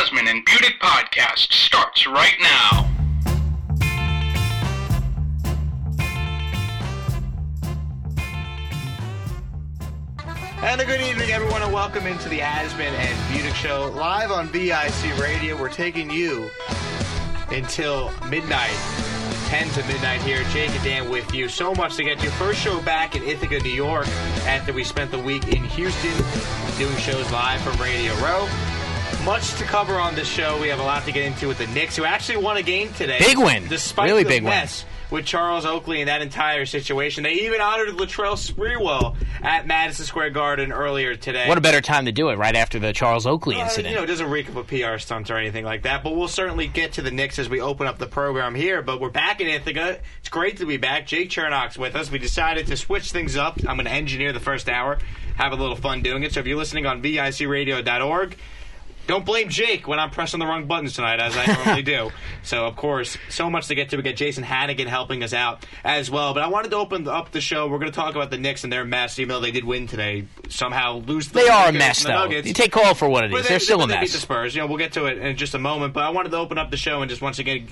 Asman and Budick podcast starts right now. And a good evening, everyone, and welcome into the Asman and Budick Show, live on VIC Radio. We're taking you until midnight, 10 to midnight here. Jake and Dan with you. So much to get to. First show back in Ithaca, New York, after we spent the week in Houston doing shows live from Radio Row. Much to cover on this show. We have a lot to get into with the Knicks, who actually won a game today. Big win. Despite really the big mess with Charles Oakley and that entire situation. They even honored Latrell Sprewell at Madison Square Garden earlier today. What a better time to do it, right after the Charles Oakley incident. You know, it doesn't reek of a PR stunt or anything like that, but we'll certainly get to the Knicks as we open up the program here. But we're back in Ithaca. It's great to be back. Jake Chernock's with us. We decided to switch things up. I'm going to engineer the first hour, have a little fun doing it. So if you're listening on vicradio.org, don't blame Jake when I'm pressing the wrong buttons tonight, as I normally do. So, of course, so much to get to. We got Jason Hannigan helping us out as well. But I wanted to open up the show. We're going to talk about the Knicks and their mess, even though they did win today. Somehow lose to the Nuggets. They are a mess, though. You take call for what it is. They're still a mess. They beat the Spurs. You know, we'll get to it in just a moment. But I wanted to open up the show and just once again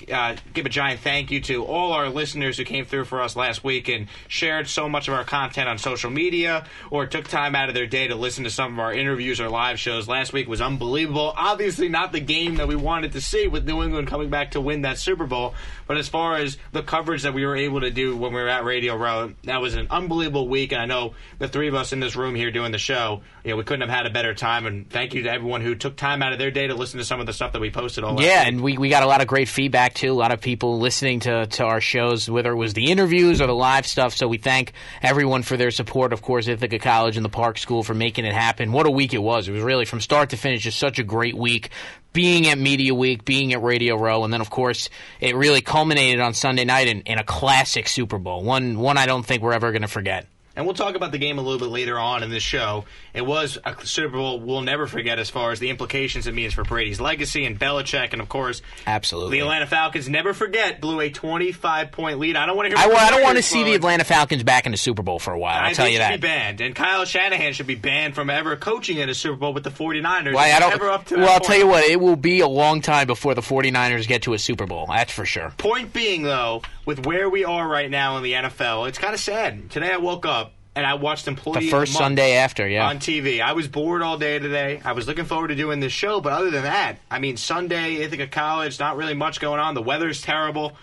give a giant thank you to all our listeners who came through for us last week and shared so much of our content on social media or took time out of their day to listen to some of our interviews or live shows. Last week was unbelievable. Obviously not the game that we wanted to see, with New England coming back to win that Super Bowl, but as far as the coverage that we were able to do when we were at Radio Row, that was an unbelievable week, and I know the three of us in this room here doing the show, you know, we couldn't have had a better time, and thank you to everyone who took time out of their day to listen to some of the stuff that we posted all last week. And we got a lot of great feedback, too, a lot of people listening to our shows, whether it was the interviews or the live stuff, so we thank everyone for their support, of course, Ithaca College and the Park School for making it happen. What a week it was. It was really, from start to finish, just such a great week, being at Media Week, being at Radio Row, and then, of course, it really culminated on Sunday night in a classic Super Bowl, one I don't think we're ever going to forget. And we'll talk about the game a little bit later on in this show. It was a Super Bowl we'll never forget as far as the implications it means for Brady's legacy and Belichick. And, of course, absolutely, the Atlanta Falcons, never forget, blew a 25-point lead. I don't want to hear. I don't want to see the Atlanta Falcons back in the Super Bowl for a while. I'll tell you that. Should be banned. And Kyle Shanahan should be banned from ever coaching in a Super Bowl with the 49ers. I'll tell you what, it will be a long time before the 49ers get to a Super Bowl. That's for sure. Point being, though, with where we are right now in the NFL, it's kind of sad. Today I woke up and I watched Employee the first Sunday after, on TV. I was bored all day today. I was looking forward to doing this show, but other than that, I mean, Sunday, Ithaca College, not really much going on. The weather's terrible.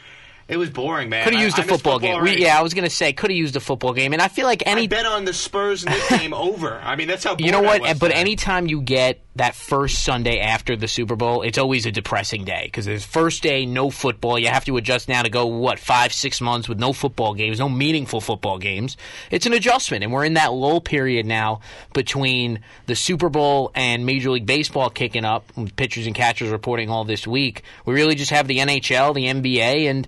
It was boring, man. Could have used a football game. I was going to say, could have used a football game. And I feel like I bet on the Spurs and this game over. I mean, that's how boring. You know what? But anytime you get that first Sunday after the Super Bowl, it's always a depressing day because it's first day, no football. You have to adjust now to go, 5-6 months with no football games, no meaningful football games. It's an adjustment, and we're in that lull period now between the Super Bowl and Major League Baseball kicking up, with pitchers and catchers reporting all this week. We really just have the NHL, the NBA, and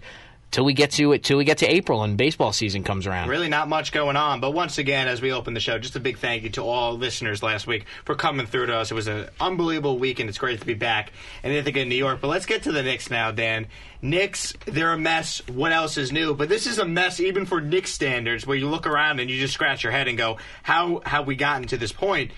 till we get to April and baseball season comes around. Really not much going on. But once again, as we open the show, just a big thank you to all listeners last week for coming through to us. It was an unbelievable week, and it's great to be back in Ithaca, New York. But let's get to the Knicks now, Dan. Knicks, they're a mess. What else is new? But this is a mess even for Knicks standards, where you look around and you just scratch your head and go, how have we gotten to this point?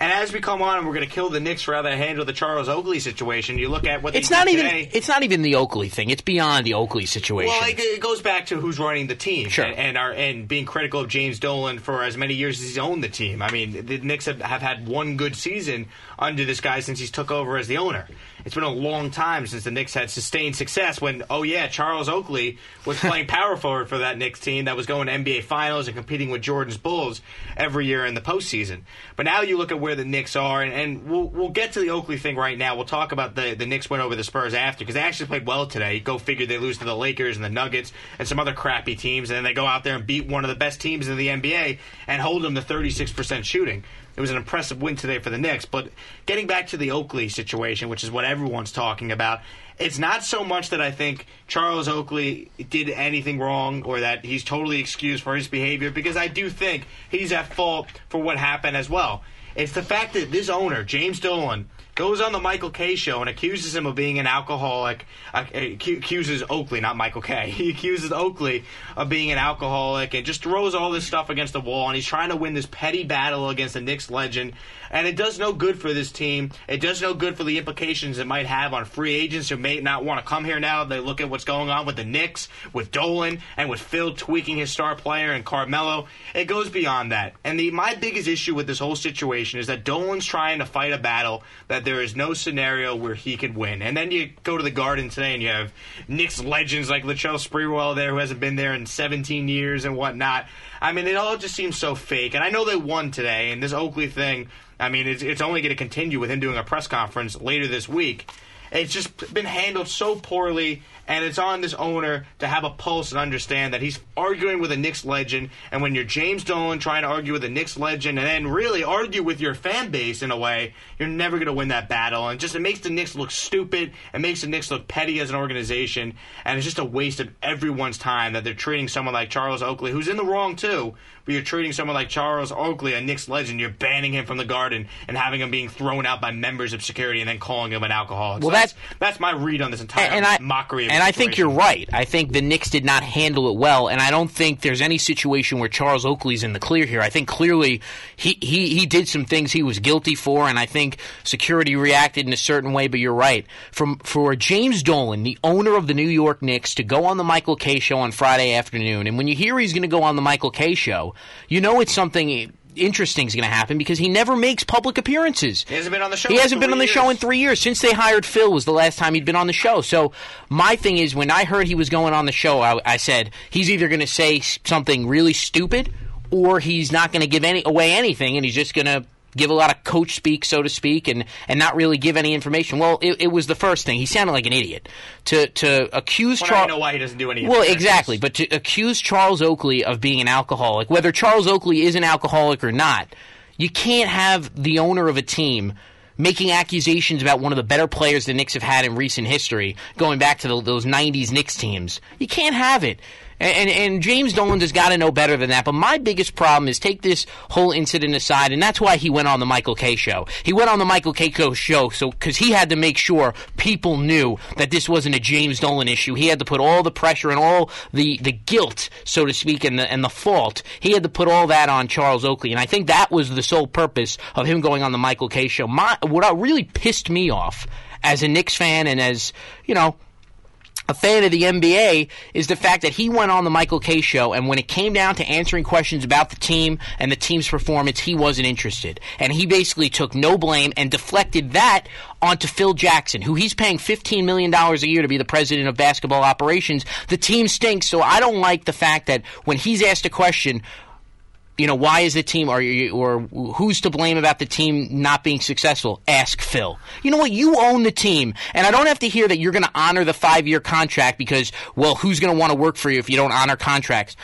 And as we come on, and we're going to kill the Knicks rather than handle the Charles Oakley situation. You look at what they today. It's not even the Oakley thing. It's beyond the Oakley situation. Well, it goes back to who's running the team, sure, and being critical of James Dolan for as many years as he's owned the team. I mean, the Knicks have had one good season under this guy since he's took over as the owner. It's been a long time since the Knicks had sustained success when, Charles Oakley was playing power forward for that Knicks team that was going to NBA Finals and competing with Jordan's Bulls every year in the postseason. But now you look at where the Knicks are, and we'll get to the Oakley thing right now. We'll talk about the Knicks win over the Spurs after, because they actually played well today. Go figure, they lose to the Lakers and the Nuggets and some other crappy teams, and then they go out there and beat one of the best teams in the NBA and hold them to 36% shooting. It was an impressive win today for the Knicks. But getting back to the Oakley situation, which is what everyone's talking about, it's not so much that I think Charles Oakley did anything wrong or that he's totally excused for his behavior, because I do think he's at fault for what happened as well. It's the fact that this owner, James Dolan, goes on the Michael Kay show and accuses him of being an alcoholic, accuses Oakley, not Michael Kay, he accuses Oakley of being an alcoholic and just throws all this stuff against the wall, and he's trying to win this petty battle against the Knicks legend, and it does no good for this team. It does no good for the implications it might have on free agents who may not want to come here now. They look at what's going on with the Knicks, with Dolan, and with Phil tweaking his star player and Carmelo. It goes beyond that. And my biggest issue with this whole situation is that Dolan's trying to fight a battle that there is no scenario where he could win. And then you go to the Garden today and you have Knicks legends like Latrell Sprewell there, who hasn't been there in 17 years and whatnot. I mean, it all just seems so fake. And I know they won today, and this Oakley thing, I mean, it's only going to continue with him doing a press conference later this week. It's just been handled so poorly, and it's on this owner to have a pulse and understand that he's arguing with a Knicks legend, and when you're James Dolan trying to argue with a Knicks legend and then really argue with your fan base in a way, you're never going to win that battle. And just it makes the Knicks look stupid. It makes the Knicks look petty as an organization, and it's just a waste of everyone's time that they're treating someone like Charles Oakley, who's in the wrong too, but you're treating someone like Charles Oakley, a Knicks legend, you're banning him from the Garden and having him being thrown out by members of security and then calling him an alcoholic. Well, that's my read on this entire mockery of the situation. And I think you're right. I think the Knicks did not handle it well, and I don't think there's any situation where Charles Oakley's in the clear here. I think clearly he did some things he was guilty for, and I think security reacted in a certain way, but you're right. For James Dolan, the owner of the New York Knicks, to go on the Michael Kay show on Friday afternoon, and when you hear he's going to go on the Michael Kay show, you know it's something interesting is going to happen because he never makes public appearances. He hasn't been on the show. He hasn't been on the show in 3 years. Since they hired Phil was the last time he'd been on the show. So my thing is, when I heard he was going on the show, I said he's either going to say something really stupid or he's not going to give away anything, and he's just going to give a lot of coach speak, so to speak, and not really give any information. Well, it was the first thing. He sounded like an idiot. To accuse Charles... I don't know why he doesn't do any of that. Well, exactly, but to accuse Charles Oakley of being an alcoholic, whether Charles Oakley is an alcoholic or not, you can't have the owner of a team making accusations about one of the better players the Knicks have had in recent history, going back to those 90s Knicks teams. You can't have it. And James Dolan has got to know better than that. But my biggest problem is take this whole incident aside, and that's why he went on the Michael Kay show. He went on the Michael Kay show because he had to make sure people knew that this wasn't a James Dolan issue. He had to put all the pressure and all the guilt, so to speak, and the fault. He had to put all that on Charles Oakley. And I think that was the sole purpose of him going on the Michael Kay show. What really pissed me off as a Knicks fan and as, you know, a fan of the NBA is the fact that he went on the Michael Kay show, and when it came down to answering questions about the team and the team's performance, he wasn't interested. And he basically took no blame and deflected that onto Phil Jackson, who he's paying $15 million a year to be the president of basketball operations. The team stinks, so I don't like the fact that when he's asked a question, you know, why is the team or who's to blame about the team not being successful? Ask Phil. You know what? You own the team. And I don't have to hear that you're going to honor the 5-year contract because, well, who's going to want to work for you if you don't honor contracts?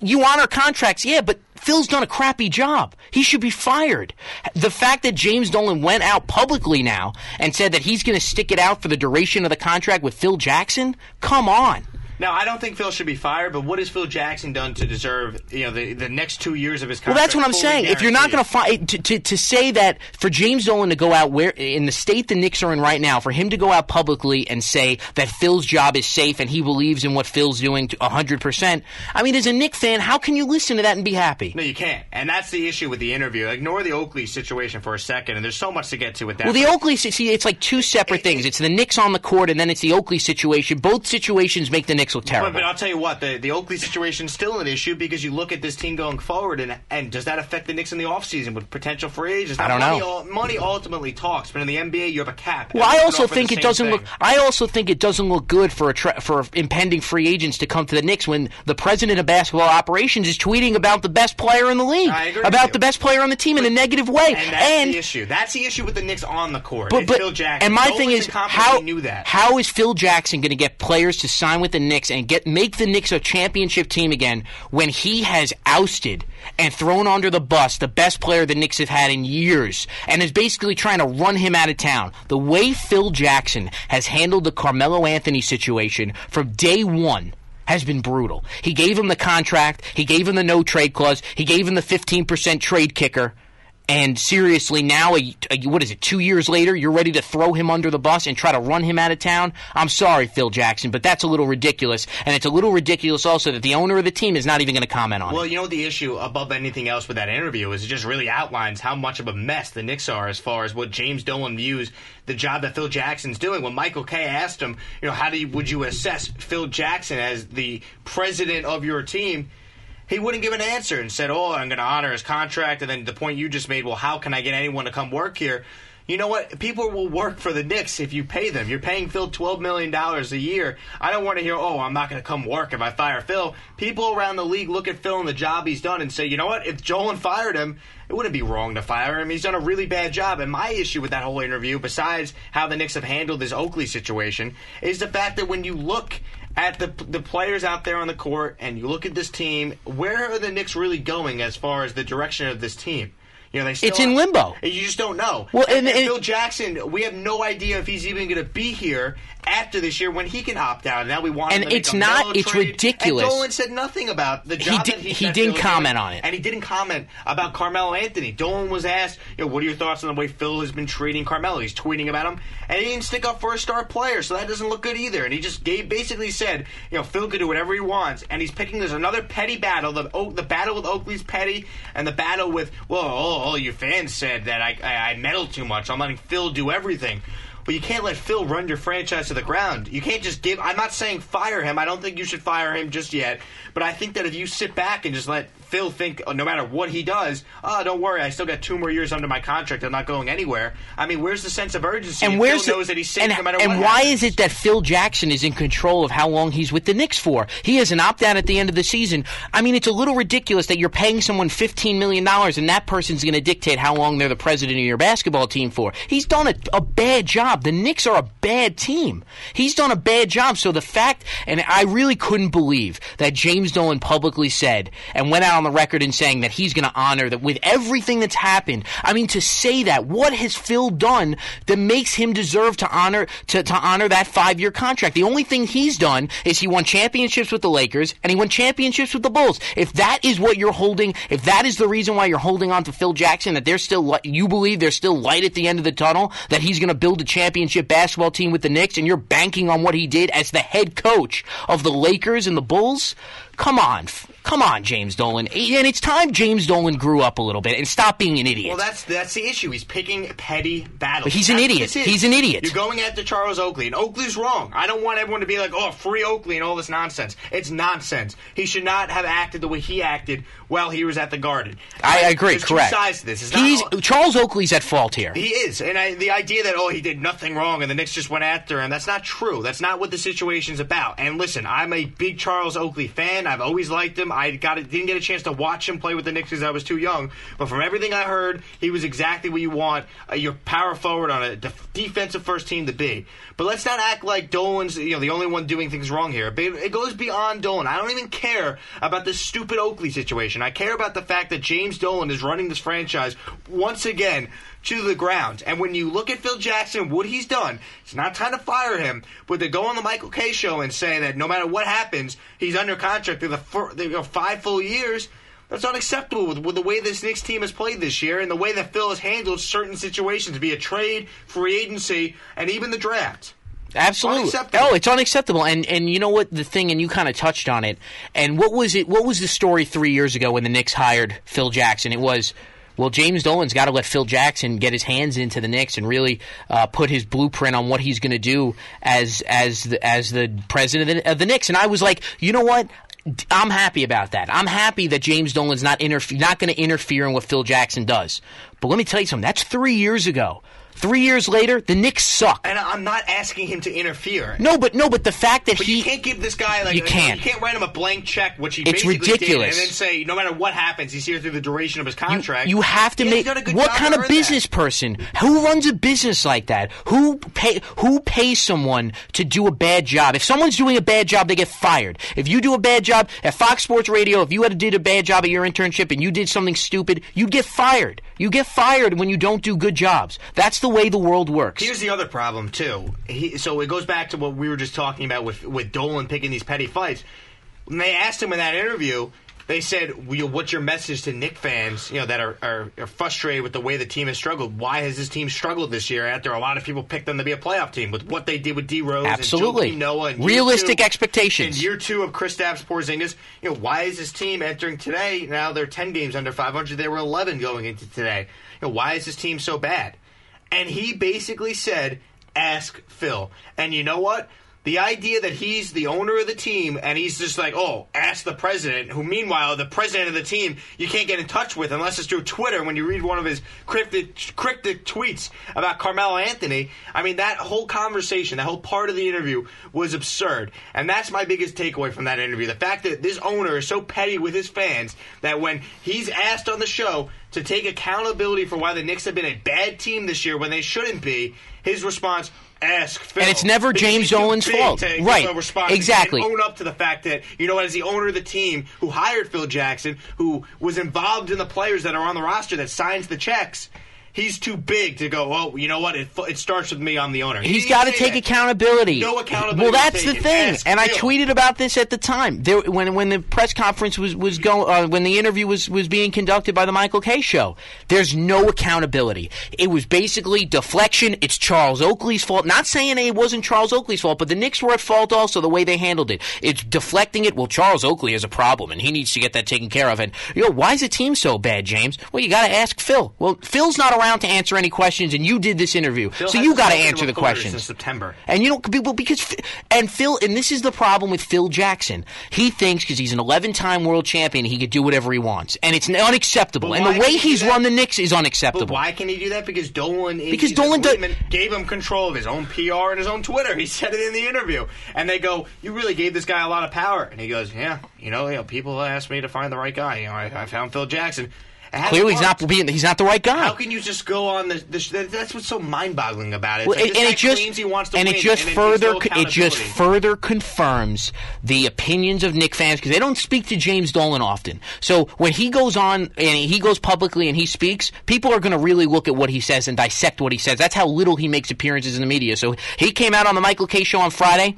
You honor contracts, yeah, but Phil's done a crappy job. He should be fired. The fact that James Dolan went out publicly now and said that he's going to stick it out for the duration of the contract with Phil Jackson? Come on. Now, I don't think Phil should be fired, but what has Phil Jackson done to deserve, you know, the next 2 years of his contract? Well, that's what I'm saying. If you're not going to say that for James Dolan to go out where in the state the Knicks are in right now, for him to go out publicly and say that Phil's job is safe and he believes in what Phil's doing 100%, I mean, as a Knicks fan, how can you listen to that and be happy? No, you can't. And that's the issue with the interview. Ignore the Oakley situation for a second, and there's so much to get to with that. Well, the Oakley, see, it's like two separate things. It's the Knicks on the court, and then it's the Oakley situation. Both situations make the Knicks look terrible. But I'll tell you what, the Oakley situation is still an issue because you look at this team going forward, and does that affect the Knicks in the offseason with potential free agents? I don't know. Money ultimately talks, but in the NBA you have a cap. Well, I also think it doesn't look. I also think it doesn't look good for impending free agents to come to the Knicks when the president of basketball operations is tweeting about the best player in the league, about the best player on the team in a negative way. And that's the issue. That's the issue with the Knicks on the court. But Phil Jackson. And my thing is, how is Phil Jackson going to get players to sign with the Knicks and make the Knicks a championship team again when he has ousted and thrown under the bus the best player the Knicks have had in years and is basically trying to run him out of town? The way Phil Jackson has handled the Carmelo Anthony situation from day one has been brutal. He gave him the contract. He gave him the no trade clause. He gave him the 15% trade kicker. And seriously, now, what is it, 2 years later, you're ready to throw him under the bus and try to run him out of town? I'm sorry, Phil Jackson, but that's a little ridiculous. And it's a little ridiculous also that the owner of the team is not even going to comment on it. Well, you know, the issue above anything else with that interview is it just really outlines how much of a mess the Knicks are as far as what James Dolan views the job that Phil Jackson's doing. When Michael Kay asked him, you know, would you assess Phil Jackson as the president of your team, he wouldn't give an answer and said, I'm going to honor his contract. And then the point you just made, how can I get anyone to come work here? You know what? People will work for the Knicks if you pay them. You're paying Phil $12 million a year. I don't want to hear, I'm not going to come work if I fire Phil. People around the league look at Phil and the job he's done and say, you know what? If Dolan fired him, it wouldn't be wrong to fire him. He's done a really bad job. And my issue with that whole interview, besides how the Knicks have handled this Oakley situation, is the fact that when you look at the players out there on the court and you look at this team, where are the Knicks really going as far as the direction of this team? You know, it's in limbo. You just don't know. Well, and Phil Jackson, we have no idea if he's even going to be here after this year when he can opt out. Now we want him to make a Melo trade. It's ridiculous. And Dolan said nothing about the job that he didn't comment on it. And he didn't comment about Carmelo Anthony. Dolan was asked, what are your thoughts on the way Phil has been treating Carmelo? He's tweeting about him. And he didn't stick up for a star player, so that doesn't look good either. And he just basically said, Phil could do whatever he wants. And he's picking this another petty battle, the battle with Oakley's petty and the battle with, all you fans said that I meddle too much. I'm letting Phil do everything. Well, you can't let Phil run your franchise to the ground. You can't just give... I'm not saying fire him. I don't think you should fire him just yet. But I think that if you sit back and just let Phil think, no matter what he does, don't worry, I still got 2 more years under my contract. I'm not going anywhere. I mean, where's the sense of urgency? And Phil knows that he's safe no matter what. And why is it that Phil Jackson is in control of how long he's with the Knicks for? He has an opt-out at the end of the season. I mean, it's a little ridiculous that you're paying someone $15 million and that person's going to dictate how long they're the president of your basketball team for. He's done a bad job. The Knicks are a bad team. He's done a bad job. So the fact, and I really couldn't believe that James Dolan publicly said and went out on the record in saying that he's going to honor that with everything that's happened. I mean, to say that, what has Phil done that makes him deserve to honor that 5-year contract? The only thing he's done is he won championships with the Lakers and he won championships with the Bulls. If that is what you're holding, if that is the reason why you're holding on to Phil Jackson, that there's still you believe there's still light at the end of the tunnel, that he's going to build a championship basketball team with the Knicks, and you're banking on what he did as the head coach of the Lakers and the Bulls. Come on, James Dolan. And it's time James Dolan grew up a little bit and stopped being an idiot. Well, that's the issue. He's picking petty battles. But he's an idiot. He's an idiot. You're going after Charles Oakley, and Oakley's wrong. I don't want everyone to be like, free Oakley and all this nonsense. It's nonsense. He should not have acted the way he acted while he was at the Garden. I agree, correct. There's two sides to this. Charles Oakley's at fault here. He is, and the idea that, he did nothing wrong and the Knicks just went after him, that's not true. That's not what the situation's about. And listen, I'm a big Charles Oakley fan. I've always liked him. Didn't get a chance to watch him play with the Knicks because I was too young. But from everything I heard, he was exactly what you want your power forward on a defensive first team to be. But let's not act like Dolan's the only one doing things wrong here. It goes beyond Dolan. I don't even care about this stupid Oakley situation. I care about the fact that James Dolan is running this franchise once again to the ground. And when you look at Phil Jackson, what he's done, it's not time to fire him, but to go on the Michael Kay show and say that no matter what happens, he's under contract through the 5 full years, that's unacceptable with the way this Knicks team has played this year and the way that Phil has handled certain situations, be it trade, free agency, and even the draft. Absolutely. It's unacceptable. And you know what the thing, and you kind of touched on it, and what was the story 3 years ago when the Knicks hired Phil Jackson? It was, James Dolan's got to let Phil Jackson get his hands into the Knicks and really put his blueprint on what he's going to do as the president of the Knicks. And I was like, you know what? I'm happy about that. I'm happy that James Dolan's not going to interfere in what Phil Jackson does. But let me tell you something. That's 3 years ago. 3 years later, the Knicks suck. And I'm not asking him to interfere. No, but the fact that you can't give this guy you can't write him a blank check, which it's ridiculous, did, and then say no matter what happens, he's here through the duration of his contract. You have to make what kind of business person who runs a business like that? Who pays someone to do a bad job? If someone's doing a bad job, they get fired. If you do a bad job at Fox Sports Radio, if you did a bad job at your internship and you did something stupid, you get fired. You get fired when you don't do good jobs. That's the way the world works. Here's the other problem, too. So it goes back to what we were just talking about with Dolan picking these petty fights. When they asked him in that interview, They said, what's your message to Knicks fans, that are frustrated with the way the team has struggled? Why has this team struggled this year after a lot of people picked them to be a playoff team with what they did with D-Rose and Noah and realistic expectations. In year two of Kristaps Porzingis, why is this team entering today? Now they're 10 games under 500. They were 11 going into today. Why is this team so bad? And he basically said, ask Phil. And you know what? The idea that he's the owner of the team and he's just like, ask the president, who meanwhile, the president of the team, you can't get in touch with unless it's through Twitter when you read one of his cryptic tweets about Carmelo Anthony. I mean, that whole conversation, that whole part of the interview was absurd. And that's my biggest takeaway from that interview. The fact that this owner is so petty with his fans that when he's asked on the show to take accountability for why the Knicks have been a bad team this year when they shouldn't be, his response, ask Phil. And it's never James Dolan's fault. Right. Exactly. And own up to the fact that, as the owner of the team who hired Phil Jackson, who was involved in the players that are on the roster that signs the checks, he's too big to go, it starts with me, I'm the owner. He's got to take accountability. No accountability. Well, that's the thing. And I tweeted about this at the time. There, when the press conference was going, when the interview was being conducted by the Michael Kay show, there's no accountability. It was basically deflection. It's Charles Oakley's fault. Not saying it wasn't Charles Oakley's fault, but the Knicks were at fault also the way they handled it. It's deflecting it. Well, Charles Oakley has a problem, and he needs to get that taken care of. And, why is the team so bad, James? Well, you got to ask Phil. Well, Phil's not around to answer any questions, and you did this interview, Phil, so you got to answer the questions. In September, and Phil, and this is the problem with Phil Jackson. He thinks because he's an 11-time world champion, he could do whatever he wants, and it's unacceptable. And the way he's run the Knicks is unacceptable. But why can he do that? Because Dolan gave him control of his own PR and his own Twitter. He said it in the interview, and they go, "You really gave this guy a lot of power." And he goes, "Yeah, people asked me to find the right guy. I found Phil Jackson." Clearly, he's not the right guy. How can you just go on that's what's so mind-boggling about it. It just further confirms the opinions of Knicks fans because they don't speak to James Dolan often. So when he goes on and he goes publicly and he speaks, people are going to really look at what he says and dissect what he says. That's how little he makes appearances in the media. So he came out on the Michael Kay show on Friday.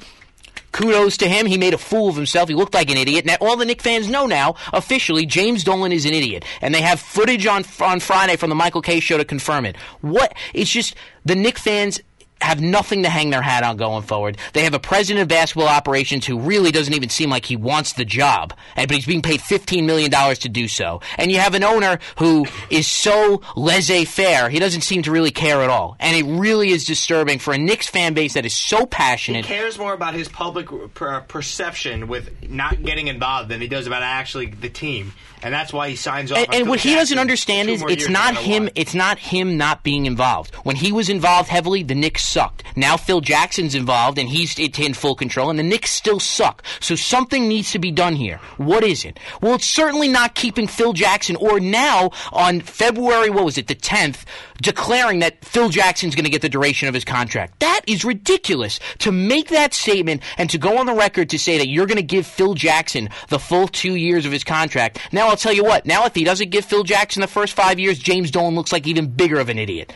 Kudos to him. He made a fool of himself. He looked like an idiot. And all the Knicks fans know now, officially, James Dolan is an idiot. And they have footage on Friday from the Michael Kay show to confirm it. It's just the Knicks fans have nothing to hang their hat on going forward. They have a president of basketball operations who really doesn't even seem like he wants the job, but he's being paid $15 million to do so. And you have an owner who is so laissez-faire, he doesn't seem to really care at all. And it really is disturbing for a Knicks fan base that is so passionate. He cares more about his public perception with not getting involved than he does about actually the team. And that's why he signs off. And what he doesn't understand is it's not him not being involved. When he was involved heavily, the Knicks sucked. Now Phil Jackson's involved, and he's in full control, and the Knicks still suck. So something needs to be done here. What is it? Well, it's certainly not keeping Phil Jackson, or now on February, the 10th, declaring that Phil Jackson's going to get the duration of his contract. That is ridiculous. To make that statement and to go on the record to say that you're going to give Phil Jackson the full 2 years of his contract. Now I'll tell you what. Now, if he doesn't give Phil Jackson the first 5 years, James Dolan looks like even bigger of an idiot.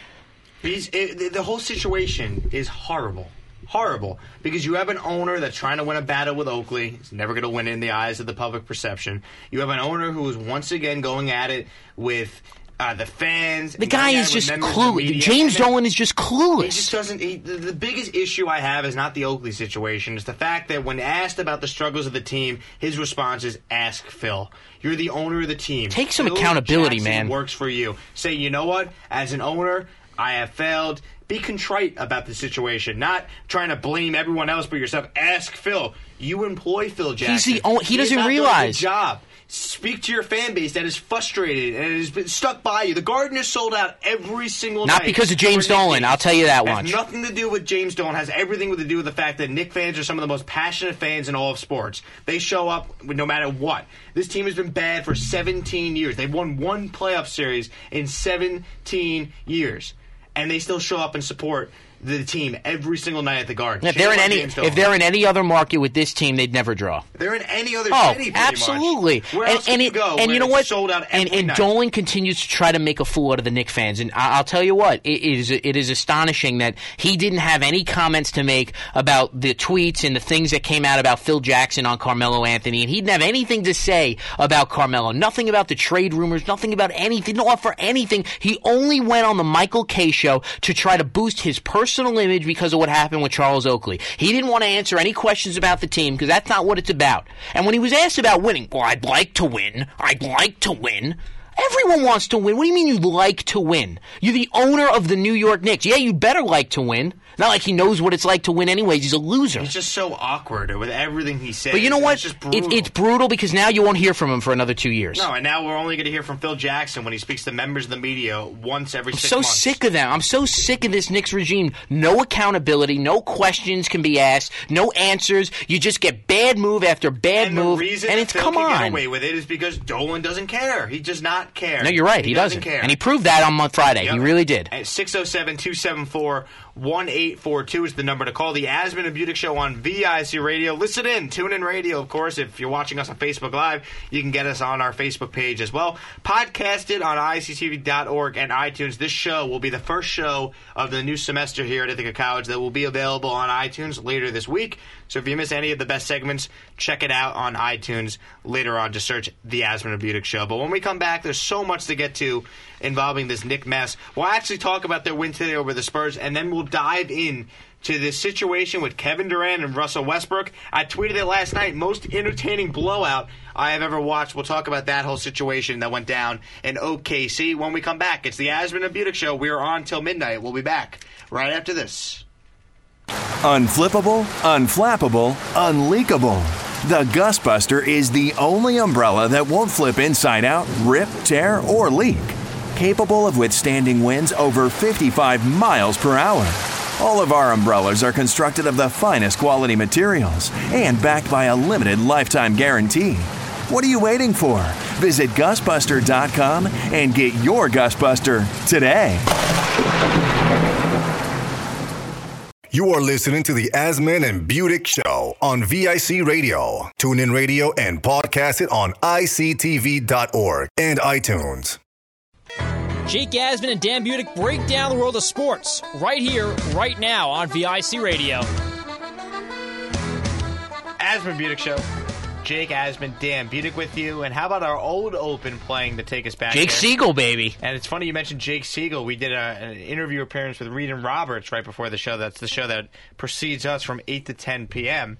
The whole situation is horrible. Horrible. Because you have an owner that's trying to win a battle with Oakley. He's never going to win in the eyes of the public perception. You have an owner who is once again going at it with the fans. The guy is just clueless. James Dolan is just clueless. He just doesn't. The biggest issue I have is not the Oakley situation. It's the fact that when asked about the struggles of the team, his response is ask Phil. You're the owner of the team. Take some accountability, man. Works for you. Say, you know what? As an owner, I have failed. Be contrite about the situation. Not trying to blame everyone else but yourself. Ask Phil. You employ Phil Jackson. He doesn't realize. Doing a good job. Speak to your fan base that is frustrated and has been stuck by you. The Garden is sold out every single night. Not because of James Dolan, I'll tell you that much. It has nothing to do with James Dolan. It has everything to do with the fact that Knicks fans are some of the most passionate fans in all of sports. They show up no matter what. This team has been bad for 17 years. They've won one playoff series in 17 years. And they still show up and support the team every single night at the Garden. If they're in any other market with this team, they'd never draw. If they're in any other city, absolutely. Much. Where else can you go? And you know what? Sold out every night. Dolan continues to try to make a fool out of the Knicks fans, and I'll tell you what, it is astonishing that he didn't have any comments to make about the tweets and the things that came out about Phil Jackson on Carmelo Anthony, and he didn't have anything to say about Carmelo. Nothing about the trade rumors. Nothing about anything. No offer anything. He only went on the Michael Kay show to try to boost his personal image because of what happened with Charles Oakley. He didn't want to answer any questions about the team because that's not what it's about. And when he was asked about winning, well, I'd like to win. I'd like to win. Everyone wants to win. What do you mean you like to win? You're the owner of the New York Knicks. Yeah, you better like to win. Not like he knows what it's like to win anyways. He's a loser. He's just so awkward with everything he says. But you know what? It's just brutal. It's brutal because now you won't hear from him for another 2 years. No, and now we're only going to hear from Phil Jackson when he speaks to members of the media once every 6 months. I'm so sick of them. I'm so sick of this Knicks regime. No accountability. No questions can be asked. No answers. You just get bad move after bad move. And it's, come on. The reason Phil can get away with it is because Dolan doesn't care. He does not care. No, you're right. He doesn't care. And he proved that on Friday. Yep. He really did. At 607-274-1842 is the number to call. The Asman and Budick Show on VIC Radio. Listen in. Tune in radio, of course. If you're watching us on Facebook Live, you can get us on our Facebook page as well. Podcasted on ictv.org and iTunes. This show will be the first show of the new semester here at Ithaca College that will be available on iTunes later this week. So if you miss any of the best segments, check it out on iTunes later on. Just search The Asman and Budick Show. But when we come back, there's so much to get to involving this Knick mess. We'll actually talk about their win today over the Spurs, and then we'll dive in to this situation with Kevin Durant and Russell Westbrook. I tweeted it last night, most entertaining blowout I have ever watched. We'll talk about that whole situation that went down in OKC when we come back. It's the Asman and Budick Show. We are on till midnight. We'll be back right after this. Unflippable, unflappable, unleakable. The Gusbuster is the only umbrella that won't flip inside out, rip, tear, or leak. Capable of withstanding winds over 55 miles per hour. All of our umbrellas are constructed of the finest quality materials and backed by a limited lifetime guarantee. What are you waiting for? Visit GusBuster.com and get your Gusbuster today. You are listening to the Asman and Budick Show on VIC Radio. Tune in radio and podcast it on ictv.org and iTunes. Jake Asman and Dan Budick break down the world of sports right here, right now on VIC Radio. Asman Budick Show. Jake Asman, Dan Budick with you. And how about our old open playing to take us back? Jake Siegel, baby. And it's funny you mentioned Jake Siegel. We did an interview appearance with Reed and Roberts right before the show. That's the show that precedes us from 8 to 10 p.m.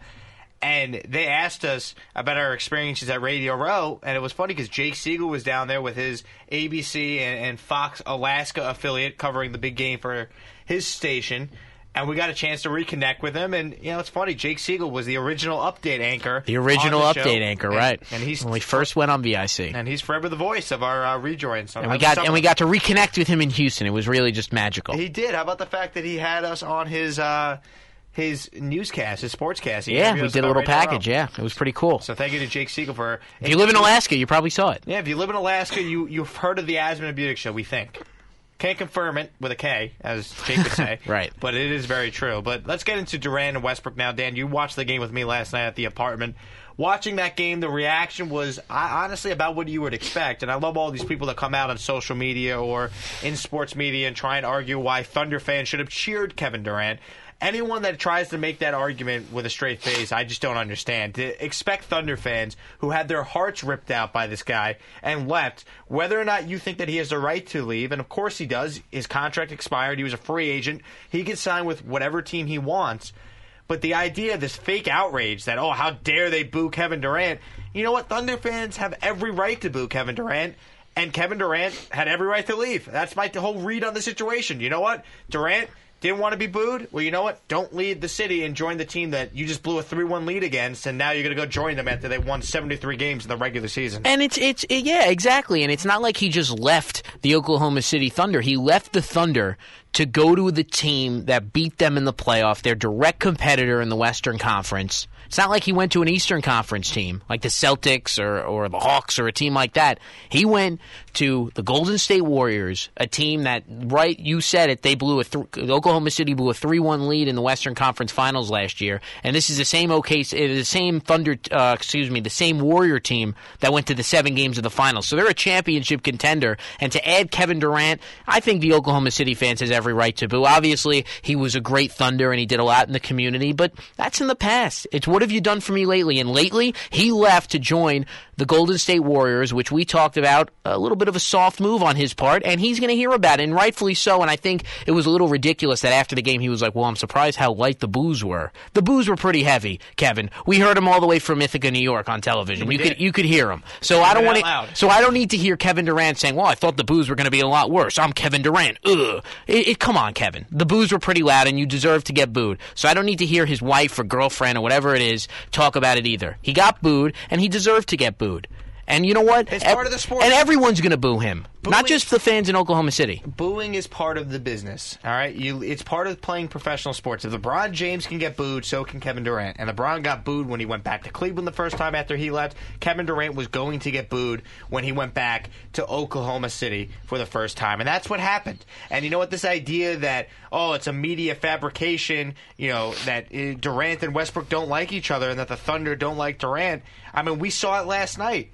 And they asked us about our experiences at Radio Row. And it was funny because Jake Siegel was down there with his ABC and Fox Alaska affiliate covering the big game for his station. And we got a chance to reconnect with him. And, you know, it's funny. Jake Siegel was the original update anchor. The original update anchor, right. And he's when we first went on VIC. And he's forever the voice of our rejoins. And we got to reconnect with him in Houston. It was really just magical. He did. How about the fact that he had us on his newscast, his sportscast? Yeah, we did a little package. Yeah, it was pretty cool. So thank you to Jake Siegel for... If you live in Alaska, you probably saw it. Yeah, if you live in Alaska, you've heard of the Asman and Budick Show, we think. Can't confirm it with a K, as Jake would say. Right. But it is very true. But let's get into Durant and Westbrook now. Dan, you watched the game with me last night at the apartment. Watching that game, the reaction was honestly about what you would expect. And I love all these people that come out on social media or in sports media and try and argue why Thunder fans should have cheered Kevin Durant. Anyone that tries to make that argument with a straight face, I just don't understand. To expect Thunder fans who had their hearts ripped out by this guy and left, whether or not you think that he has the right to leave, and of course he does. His contract expired. He was a free agent. He could sign with whatever team he wants. But the idea of this fake outrage that, oh, how dare they boo Kevin Durant. You know what? Thunder fans have every right to boo Kevin Durant. And Kevin Durant had every right to leave. That's my whole read on the situation. You know what? Durant... didn't want to be booed? Well, you know what? Don't leave the city and join the team that you just blew a 3-1 lead against, and now you're going to go join them after they won 73 games in the regular season. And yeah, exactly. And it's not like he just left the Oklahoma City Thunder. He left the Thunder to go to the team that beat them in the playoff, their direct competitor in the Western Conference. It's not like he went to an Eastern Conference team like the Celtics or the Hawks or a team like that. He went to the Golden State Warriors, a team that, right, you said it, they blew a Oklahoma City blew a 3-1 lead in the Western Conference Finals last year, and this is the same same Warrior team that went to the 7 games of the Finals. So they're a championship contender, and to add Kevin Durant, I think the Oklahoma City fans has every right to boo. Obviously, he was a great Thunder and he did a lot in the community, but that's in the past. It's what have you done for me lately? And lately, he left to join the Golden State Warriors, which we talked about, a little bit of a soft move on his part, and he's going to hear about it, and rightfully so. And I think it was a little ridiculous that after the game he was like, well, I'm surprised how light the boos were. The boos were pretty heavy, Kevin. We heard them all the way from Ithaca, New York on television. You could hear them. So I don't need to hear Kevin Durant saying, well, I thought the boos were going to be a lot worse. I'm Kevin Durant. Ugh. Come on, Kevin. The boos were pretty loud, and you deserve to get booed. So I don't need to hear his wife or girlfriend or whatever it is talk about it either. He got booed, and he deserved to get booed. And you know what? It's part of the sport. And everyone's going to boo him. Booing, not just the fans in Oklahoma City. Booing is part of the business, all right? It's part of playing professional sports. If LeBron James can get booed, so can Kevin Durant. And LeBron got booed when he went back to Cleveland the first time after he left. Kevin Durant was going to get booed when he went back to Oklahoma City for the first time. And that's what happened. And you know what? This idea that, oh, it's a media fabrication, you know, that Durant and Westbrook don't like each other and that the Thunder don't like Durant. I mean, we saw it last night.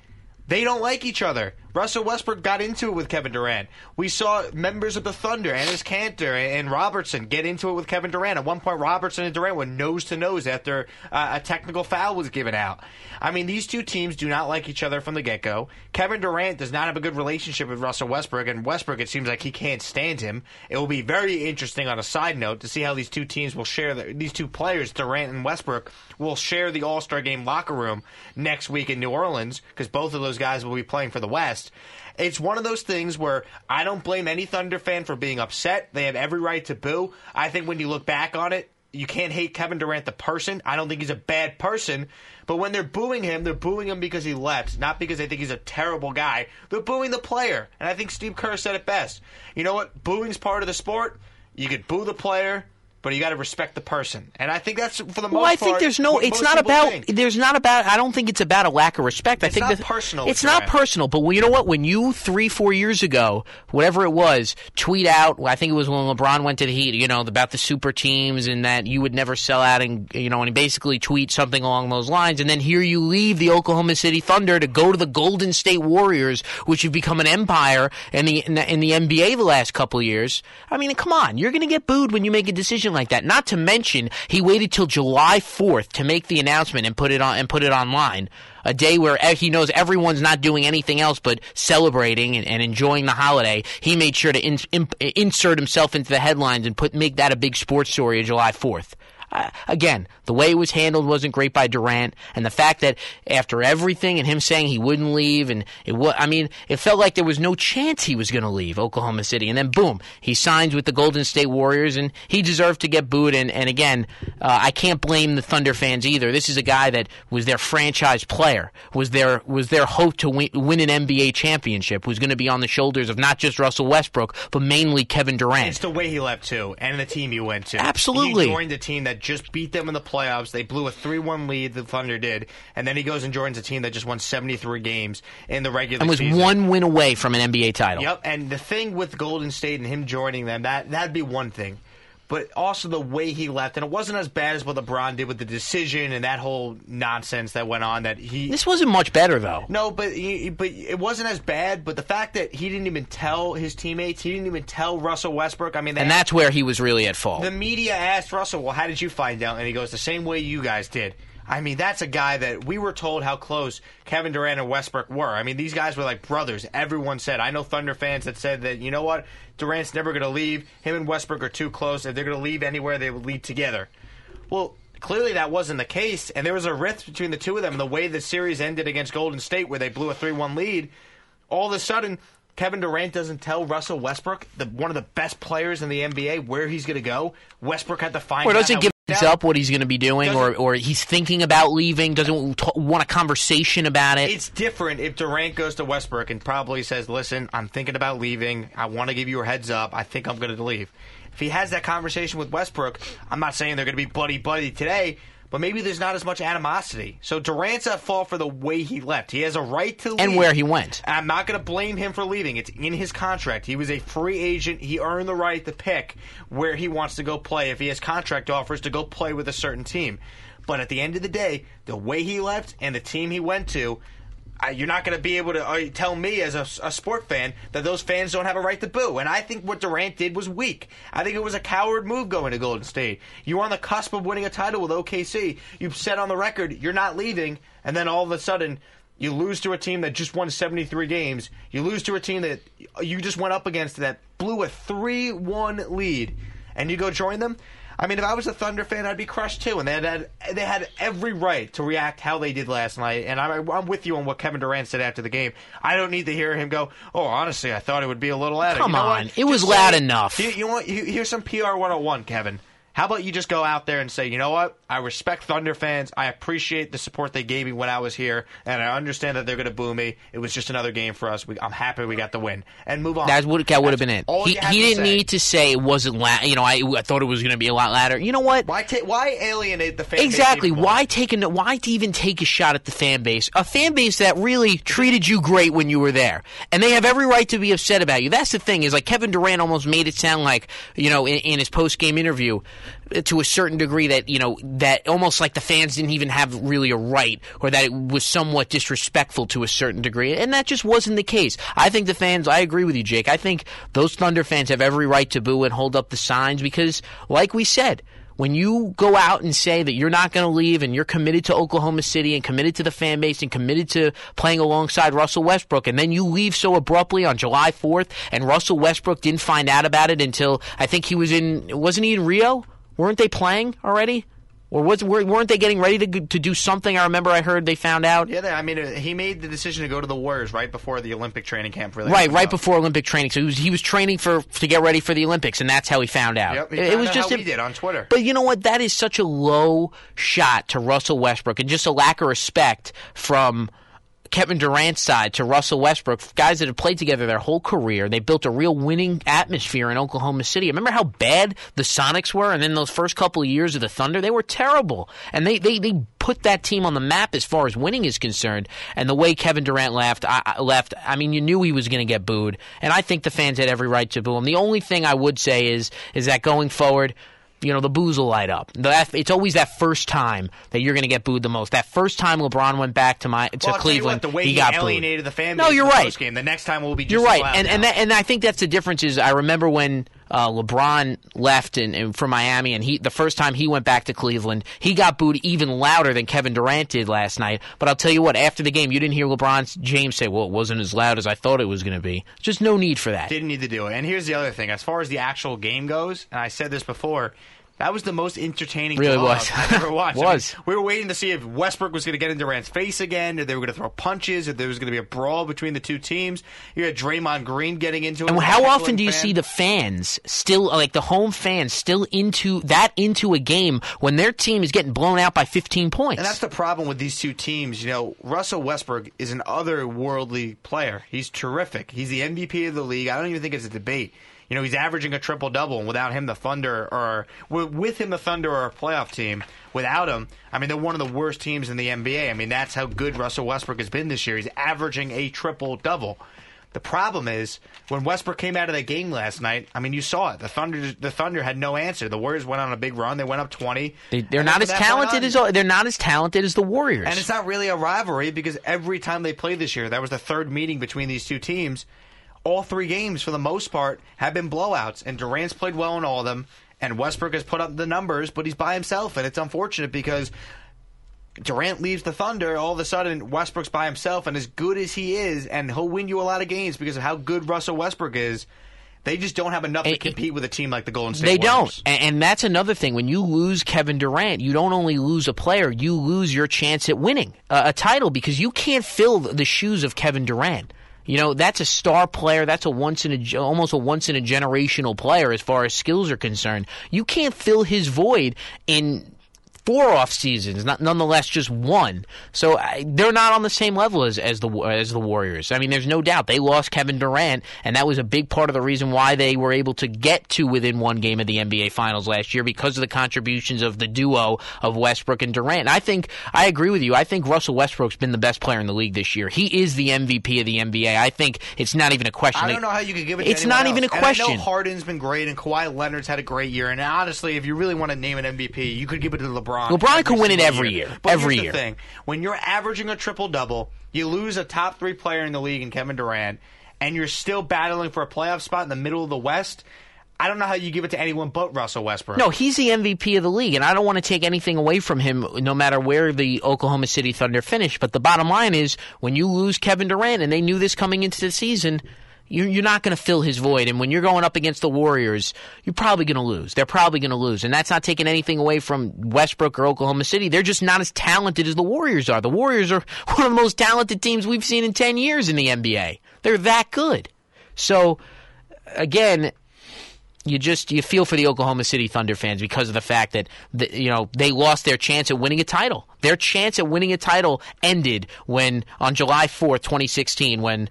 They don't like each other. Russell Westbrook got into it with Kevin Durant. We saw members of the Thunder, Enes Kanter and Robertson, get into it with Kevin Durant. At one point, Robertson and Durant were nose-to-nose after a technical foul was given out. I mean, these two teams do not like each other from the get-go. Kevin Durant does not have a good relationship with Russell Westbrook, and Westbrook, it seems like he can't stand him. It will be very interesting, on a side note, to see how these two teams will share these two players, Durant and Westbrook, will share the All-Star Game locker room next week in New Orleans, because both of those guys will be playing for the West. It's one of those things where I don't blame any Thunder fan for being upset. They have every right to boo. I think when you look back on it, you can't hate Kevin Durant the person. I don't think he's a bad person. But when they're booing him because he left, not because they think he's a terrible guy. They're booing the player. And I think Steve Kerr said it best. You know what? Booing's part of the sport. You could boo the player, but you got to respect the person. And I think that's, for the most part, I don't think it's about a lack of respect. It's not personal. It's not personal, but you know what? When you 3-4 years ago, whatever it was, tweet out, I think it was when LeBron went to the Heat, you know, about the super teams and that you would never sell out, and, you know, and basically tweet something along those lines. And then here you leave the Oklahoma City Thunder to go to the Golden State Warriors, which have become an empire in the NBA the last couple of years. I mean, come on. You're going to get booed when you make a decision like that. Not to mention, he waited till July 4th to make the announcement and put it online. A day where he knows everyone's not doing anything else but celebrating and enjoying the holiday. He made sure to insert himself into the headlines and make that a big sports story on July 4th. Again, the way it was handled wasn't great by Durant, and the fact that after everything and him saying he wouldn't leave, and it felt like there was no chance he was going to leave Oklahoma City, and then boom, he signs with the Golden State Warriors, and he deserved to get booed. And again, I can't blame the Thunder fans either. This is a guy that was their franchise player, was their hope to win an NBA championship, was going to be on the shoulders of not just Russell Westbrook, but mainly Kevin Durant. It's the way he left too, and the team he went to. Absolutely, he joined the team that just beat them in the playoffs. They blew a 3-1 lead, the Thunder did, and then he goes and joins a team that just won 73 games in the regular season. And was one win away from an NBA title. Yep, and the thing with Golden State and him joining them, that'd be one thing. But also the way he left, and it wasn't as bad as what LeBron did with the decision and that whole nonsense that went on. This wasn't much better, though. No, but it wasn't as bad. But the fact that he didn't even tell his teammates, he didn't even tell Russell Westbrook. I mean, and that's where he was really at fault. The media asked Russell, "Well, how did you find out?" And he goes, "The same way you guys did." I mean, that's a guy that we were told how close Kevin Durant and Westbrook were. I mean, these guys were like brothers. Everyone said. I know Thunder fans that said that, you know what, Durant's never going to leave. Him and Westbrook are too close. If they're going to leave anywhere, they would leave together. Well, clearly that wasn't the case, and there was a rift between the two of them. The way the series ended against Golden State, where they blew a 3-1 lead, all of a sudden Kevin Durant doesn't tell Russell Westbrook, one of the best players in the NBA, where he's going to go. Westbrook had to find out. up what he's going to be doing, or he's thinking about leaving, doesn't want a conversation about it. It's different if Durant goes to Westbrook and probably says, listen, I'm thinking about leaving. I want to give you a heads up. I think I'm going to leave. If he has that conversation with Westbrook, I'm not saying they're going to be buddy-buddy today, but maybe there's not as much animosity. So Durant's at fault for the way he left. He has a right to leave. And where he went. I'm not going to blame him for leaving. It's in his contract. He was a free agent. He earned the right to pick where he wants to go play if he has contract offers to go play with a certain team. But at the end of the day, the way he left and the team he went to, you're not going to be able to tell me as a sport fan that those fans don't have a right to boo. And I think what Durant did was weak. I think it was a coward move going to Golden State. You were on the cusp of winning a title with OKC. You've said on the record, you're not leaving. And then all of a sudden, you lose to a team that just won 73 games. You lose to a team that you just went up against that blew a 3-1 lead. And you go join them? I mean, if I was a Thunder fan, I'd be crushed too, and they had every right to react how they did last night. And I'm with you on what Kevin Durant said after the game. I don't need to hear him go, "Oh, honestly, I thought it would be a little out." Come on, it was loud enough. You want here's some PR 101, Kevin. How about you just go out there and say, you know what? I respect Thunder fans. I appreciate the support they gave me when I was here, and I understand that they're going to boo me. It was just another game for us. I'm happy we got the win, and move on. That would have been it. He didn't need to say it wasn't loud. You know, I thought it was going to be a lot louder. You know what? Why alienate the fan base? Exactly. Why even take a shot at the fan base? A fan base that really treated you great when you were there, and they have every right to be upset about you. That's the thing is, like, Kevin Durant almost made it sound like, you know, in his post game interview, to a certain degree, that, you know, that almost like the fans didn't even have really a right, or that it was somewhat disrespectful to a certain degree, and that just wasn't the case. I think the fans, I agree with you, Jake, I think those Thunder fans have every right to boo and hold up the signs, because like we said, when you go out and say that you're not going to leave and you're committed to Oklahoma City and committed to the fan base and committed to playing alongside Russell Westbrook, and then you leave so abruptly on July 4th, and Russell Westbrook didn't find out about it until, I think he was wasn't he in Rio? Weren't they playing already? Or weren't they getting ready to do something? I remember I heard they found out. Yeah, I mean, he made the decision to go to the Warriors right before the Olympic training camp. Right before Olympic training. So he was training to get ready for the Olympics, and that's how he found out. Yep, it was just how we did on Twitter. But you know what? That is such a low shot to Russell Westbrook, and just a lack of respect from Kevin Durant's side to Russell Westbrook, guys that have played together their whole career. They built a real winning atmosphere in Oklahoma City. Remember how bad the Sonics were? And then those first couple of years of the Thunder, they were terrible. And they put that team on the map as far as winning is concerned. And the way Kevin Durant left, I mean, you knew he was going to get booed. And I think the fans had every right to boo him. The only thing I would say is that going forward, you know, the boos will light up. It's always that first time that you're going to get booed the most. That first time LeBron went back to Cleveland, the way he got alienated booed. The fan base. No, you're right. Game. The next time will be just you're right, and I think that's the difference. Is I remember when LeBron left and from Miami, and the first time he went back to Cleveland, he got booed even louder than Kevin Durant did last night. But I'll tell you what, after the game, you didn't hear LeBron James say, well, it wasn't as loud as I thought it was going to be. Just no need for that. Didn't need to do it. And here's the other thing. As far as the actual game goes, and I said this before, that was the most entertaining I've ever watched. Was. I mean, we were waiting to see if Westbrook was going to get in Durant's face again, or they were going to throw punches, or there was going to be a brawl between the two teams. You had Draymond Green getting into it. And how often do you see the fans still, like the home fans, still into a game when their team is getting blown out by 15 points? And that's the problem with these two teams. You know, Russell Westbrook is an otherworldly player. He's terrific. He's the MVP of the league. I don't even think it's a debate. You know, he's averaging a triple-double, and without him, the Thunder are – with him, the Thunder are a playoff team. Without him, I mean, they're one of the worst teams in the NBA. I mean, that's how good Russell Westbrook has been this year. He's averaging a triple-double. The problem is, when Westbrook came out of that game last night, I mean, you saw it. The Thunder had no answer. The Warriors went on a big run. They went up 20. They're not as talented as the Warriors. And it's not really a rivalry, because every time they played this year, that was the third meeting between these two teams. All three games, for the most part, have been blowouts, and Durant's played well in all of them, and Westbrook has put up the numbers, but he's by himself, and it's unfortunate because Durant leaves the Thunder, all of a sudden Westbrook's by himself, and as good as he is, and he'll win you a lot of games because of how good Russell Westbrook is, they just don't have enough to compete with a team like the Golden State Warriors. They don't, and that's another thing. When you lose Kevin Durant, you don't only lose a player, you lose your chance at winning a title because you can't fill the shoes of Kevin Durant. You know, that's a star player. That's a once in a generational player as far as skills are concerned. You can't fill his void in 4 off seasons, nonetheless just one. So they're not on the same level as the Warriors. I mean, there's no doubt they lost Kevin Durant, and that was a big part of the reason why they were able to get to within one game of the NBA Finals last year, because of the contributions of the duo of Westbrook and Durant. And I agree with you. I think Russell Westbrook's been the best player in the league this year. He is the MVP of the NBA. I think it's not even a question. I don't know how you could give it to anyone else. It's not even a question. And I know Harden's been great, and Kawhi Leonard's had a great year. And honestly, if you really want to name an MVP, you could give it to LeBron could win it every year. But here's the thing. When you're averaging a triple-double, you lose a top-3 player in the league in Kevin Durant, and you're still battling for a playoff spot in the middle of the West, I don't know how you give it to anyone but Russell Westbrook. No, he's the MVP of the league, and I don't want to take anything away from him no matter where the Oklahoma City Thunder finish. But the bottom line is, when you lose Kevin Durant, and they knew this coming into the season— You're not going to fill his void, and when you're going up against the Warriors, you're probably going to lose. They're probably going to lose, and that's not taking anything away from Westbrook or Oklahoma City. They're just not as talented as the Warriors are. The Warriors are one of the most talented teams we've seen in 10 years in the NBA. They're that good. So, again, you feel for the Oklahoma City Thunder fans because of the fact that they lost their chance at winning a title. Their chance at winning a title ended on July 4th, 2016, when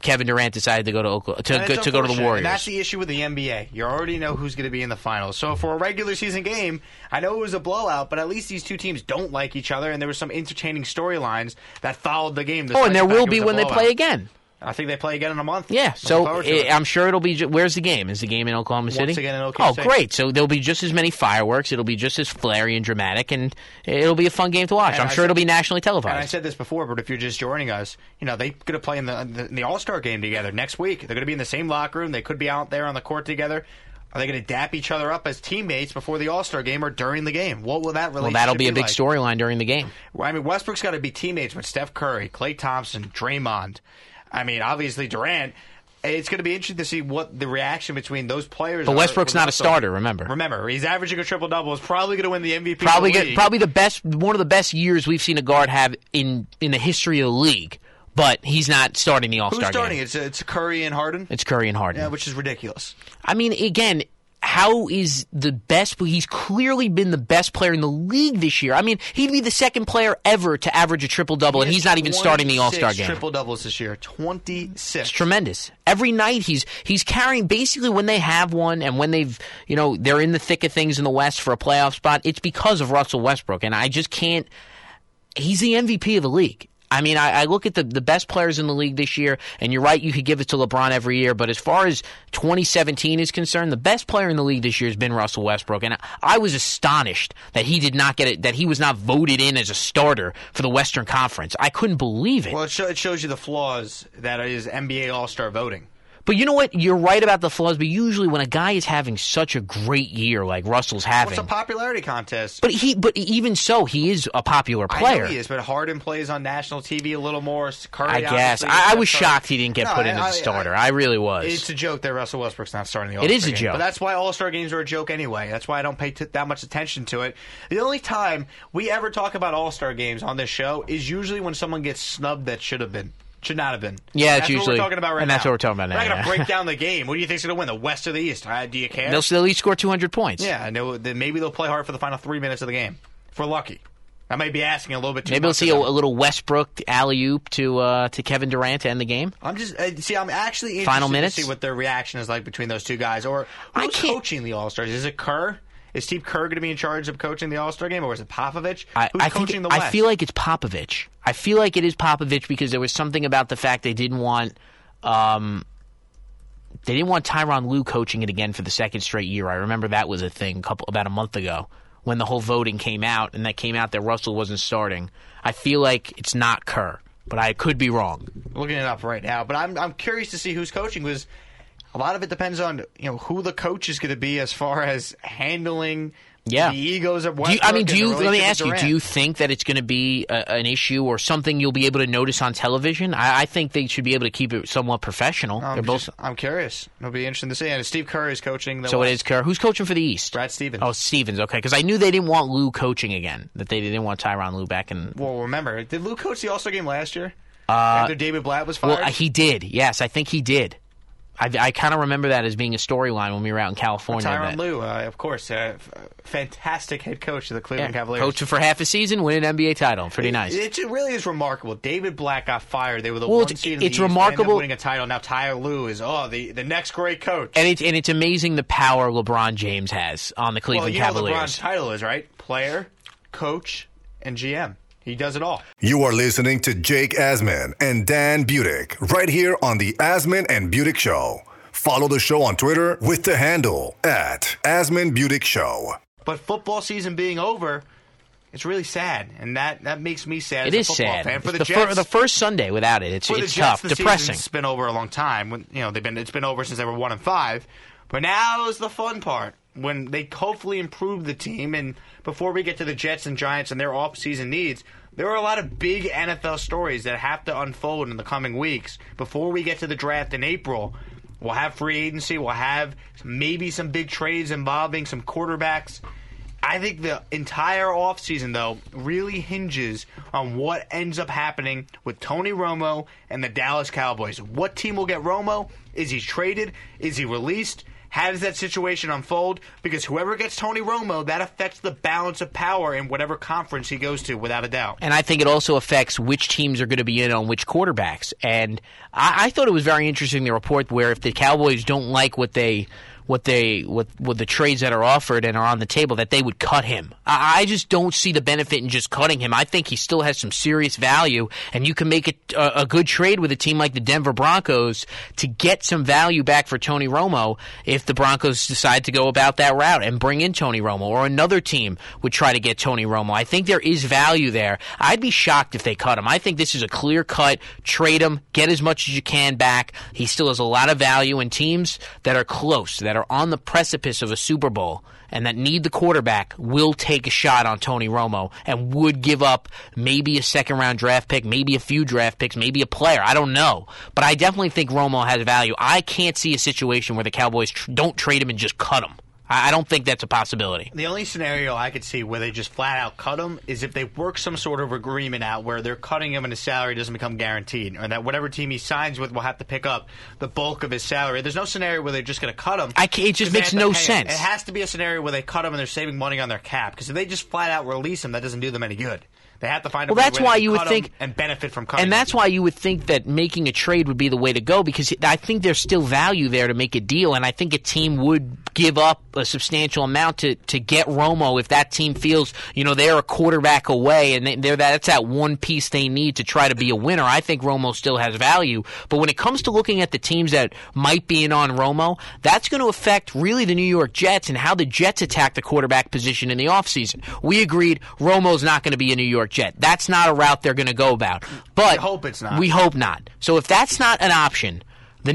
Kevin Durant decided to go to the Warriors. And that's the issue with the NBA. You already know who's going to be in the finals. So for a regular season game, I know it was a blowout, but at least these two teams don't like each other, and there were some entertaining storylines that followed the game. Oh, and there will be when they play again. I think they play again in a month. Yeah, so I'm sure it'll be where's the game? Is the game in Oklahoma City? Once again in Oklahoma City. Oh, great. So there'll be just as many fireworks. It'll be just as flary and dramatic, and it'll be a fun game to watch. And I'm sure it'll be nationally televised. And I said this before, but if you're just joining us, they're going to play in the All-Star Game together next week. They're going to be in the same locker room. They could be out there on the court together. Are they going to dap each other up as teammates before the All-Star Game or during the game? What will that relationship be? Well, that'll be a big storyline during the game. I mean, Westbrook's got to be teammates with Steph Curry, Klay Thompson, Draymond. I mean, obviously Durant. It's going to be interesting to see what the reaction between those players. But Westbrook's not a starter. Remember, he's averaging a triple-double. He's probably going to win the MVP. Probably the best, one of the best years we've seen a guard have in the history of the league. But he's not starting the All-Star game. Who's starting? It's Curry and Harden. It's Curry and Harden. Yeah, which is ridiculous. I mean, again. How is the best? He's clearly been the best player in the league this year. I mean, he'd be the second player ever to average a triple-double, and he's not even starting the All-Star game. Triple-doubles this year, 26. It's tremendous. Every night he's carrying, basically when they have one and when they've, they're in the thick of things in the West for a playoff spot, it's because of Russell Westbrook, and I just can't. He's the MVP of the league. I mean, I look at the best players in the league this year, and you're right, you could give it to LeBron every year, but as far as 2017 is concerned, the best player in the league this year has been Russell Westbrook, and I was astonished that he did not get it, that he was not voted in as a starter for the Western Conference. I couldn't believe it. Well, it shows you the flaws that is NBA All-Star voting. But you know what? You're right about the flaws, but usually when a guy is having such a great year like Russell's having... Well, it's a popularity contest. But even so, he is a popular player. I know he is, but Harden plays on national TV a little more. Curry, I guess. I was shocked he didn't get put in as a starter. I really was. It's a joke that Russell Westbrook's not starting the All-Star game. It is a joke. But that's why All-Star games are a joke anyway. That's why I don't pay that much attention to it. The only time we ever talk about All-Star games on this show is usually when someone gets snubbed that should have been. Should not have been. Yeah, it's usually. That's what we're talking about right now. And that's what we're talking about now. We're not going to break down the game. What do you think's going to win, the West or the East? Do you care? They'll each score 200 points. Yeah, and maybe they'll play hard for the final 3 minutes of the game. If we're lucky. I might be asking a little bit too much. Maybe we'll see a little Westbrook alley-oop to Kevin Durant to end the game. I'm actually interested to see what their reaction is like between those two guys. Or who's coaching the All-Stars? Is it Kerr? Is Steve Kerr going to be in charge of coaching the All-Star game, or is it Popovich? Who's coaching the West? I feel like it's Popovich. I feel like it is Popovich because there was something about the fact they didn't want Tyronn Lue coaching it again for the second straight year. I remember that was a thing about a month ago when the whole voting came out, and that came out that Russell wasn't starting. I feel like it's not Kerr, but I could be wrong. Looking it up right now, but I'm curious to see who's coaching because a lot of it depends on who the coach is going to be as far as handling the egos of Westbrook. Let me ask you, do you think that it's going to be an issue or something you'll be able to notice on television? I think they should be able to keep it somewhat professional. I'm curious. It'll be interesting to see. And Steve Kerr is coaching the West. So it is Kerr. Who's coaching for the East? Brad Stevens. Oh, Stevens. Okay, because I knew they didn't want Lue coaching again. That they didn't want Tyronn Lue back in. Well, remember, did Lue coach the All-Star game last year? After David Blatt was fired? Well, he did. Yes, I think he did. I kind of remember that as being a storyline when we were out in California. Tyronn Lue, of course, fantastic head coach of the Cleveland Cavaliers. Coached for half a season, win an NBA title. Pretty nice. It really is remarkable. David Blatt got fired. They were the one seed in the East. It's remarkable winning a title. Now Tyronn Lue is the next great coach. And it's amazing the power LeBron James has on the Cleveland Cavaliers. Well, LeBron's title is right: player, coach, and GM. He does it all. You are listening to Jake Asman and Dan Budick right here on the Asman and Budick Show. Follow the show on Twitter with the handle @AsmanBudickShow. But football season being over, it's really sad, and that makes me sad. It as a is sad. Fan. For the Jets, the first Sunday without it, it's tough, the depressing. It's been over a long time. When, it's been over since they were 1-5, but now is the fun part. When they hopefully improve the team, and before we get to the Jets and Giants and their offseason needs, there are a lot of big NFL stories that have to unfold in the coming weeks. Before we get to the draft in April, we'll have free agency, we'll have maybe some big trades involving some quarterbacks. I think the entire offseason, though, really hinges on what ends up happening with Tony Romo and the Dallas Cowboys. What team will get Romo? Is he traded? Is he released? How does that situation unfold? Because whoever gets Tony Romo, that affects the balance of power in whatever conference he goes to, without a doubt. And I think it also affects which teams are going to be in on which quarterbacks. And I thought it was very interesting, the report where if the Cowboys don't like what the trades that are offered and are on the table, that they would cut him. I just don't see the benefit in just cutting him. I think he still has some serious value, and you can make a good trade with a team like the Denver Broncos to get some value back for Tony Romo if the Broncos decide to go about that route and bring in Tony Romo, or another team would try to get Tony Romo. I think there is value there. I'd be shocked if they cut him. I think this is a clear cut, trade him, get as much as you can back. He still has a lot of value, in teams that are close, that are on the precipice of a Super Bowl and that need the quarterback will take a shot on Tony Romo and would give up maybe a second-round draft pick, maybe a few draft picks, maybe a player. I don't know. But I definitely think Romo has value. I can't see a situation where the Cowboys don't trade him and just cut him. I don't think that's a possibility. The only scenario I could see where they just flat-out cut him is if they work some sort of agreement out where they're cutting him and his salary doesn't become guaranteed, or that whatever team he signs with will have to pick up the bulk of his salary. There's no scenario where they're just going to cut him. It just makes no sense. It has to be a scenario where they cut him and they're saving money on their cap, because if they just flat-out release him, that doesn't do them any good. They have to find a way to cut him and benefit from cutting him. And that's why you would think that making a trade would be the way to go, because I think there's still value there to make a deal, and I think a team would give up a substantial amount to get Romo if that team feels they're a quarterback away and that's that one piece they need to try to be a winner. I think Romo still has value. But when it comes to looking at the teams that might be in on Romo, that's going to affect really the New York Jets and how the Jets attack the quarterback position in the offseason. We agreed Romo's not going to be a New York Jet. That's not a route they're going to go about. But we hope it's not. We hope not. So if that's not an option, the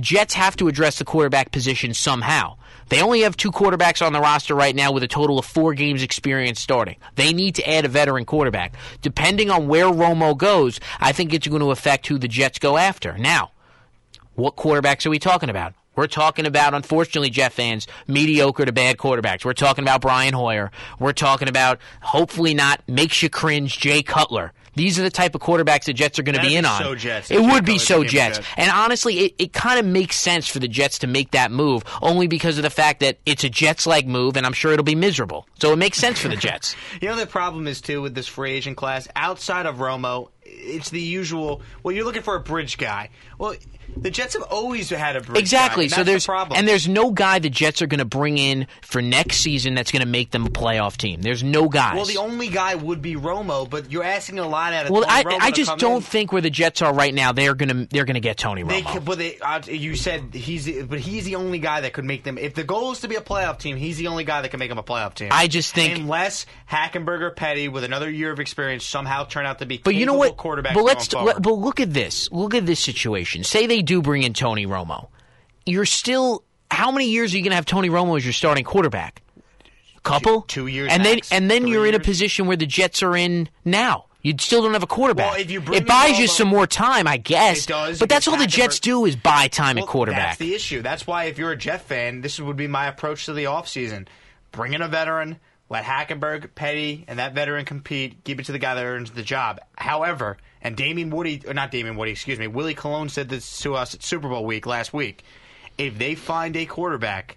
Jets have to address the quarterback position somehow. They only have two quarterbacks on the roster right now with a total of 4 games experience starting. They need to add a veteran quarterback. Depending on where Romo goes, I think it's going to affect who the Jets go after. Now, what quarterbacks are we talking about? We're talking about, unfortunately, Jet fans, mediocre to bad quarterbacks. We're talking about Brian Hoyer. We're talking about, hopefully not, makes you cringe, Jay Cutler. These are the type of quarterbacks the Jets are going to be in on. It would be so Jets. And honestly, it kind of makes sense for the Jets to make that move, only because of the fact that it's a Jets-like move, and I'm sure it'll be miserable. So it makes sense for the Jets. The problem is, too, with this free agent class, outside of Romo, it's the usual, you're looking for a bridge guy. Well, the Jets have always had a bridge guy. So there's the problem. And there's no guy the Jets are going to bring in for next season that's going to make them a playoff team. There's no guys. Well, the only guy would be Romo, but you're asking a lot out of Tony Romo. I just don't think where the Jets are right now, they're going to get Tony Romo. You said he's the only guy that could make them. If the goal is to be a playoff team, he's the only guy that can make them a playoff team. I just think unless Hackenberg or Petty with another year of experience somehow turn out to be. But you know what? But look at this. Look at this situation. Say they do bring in Tony Romo. You're still – how many years are you going to have Tony Romo as your starting quarterback? A couple? 2 years And then you're in a position where the Jets are in now. You still don't have a quarterback. Well, if you bring you some more time, I guess. It does. But that's all the Jets do is buy time at quarterback. That's the issue. That's why if you're a Jet fan, this would be my approach to the offseason. Bring in a veteran. Let Hackenberg, Petty, and that veteran compete. Give it to the guy that earns the job. However, and Willie Colon said this to us at Super Bowl week last week. If they find a quarterback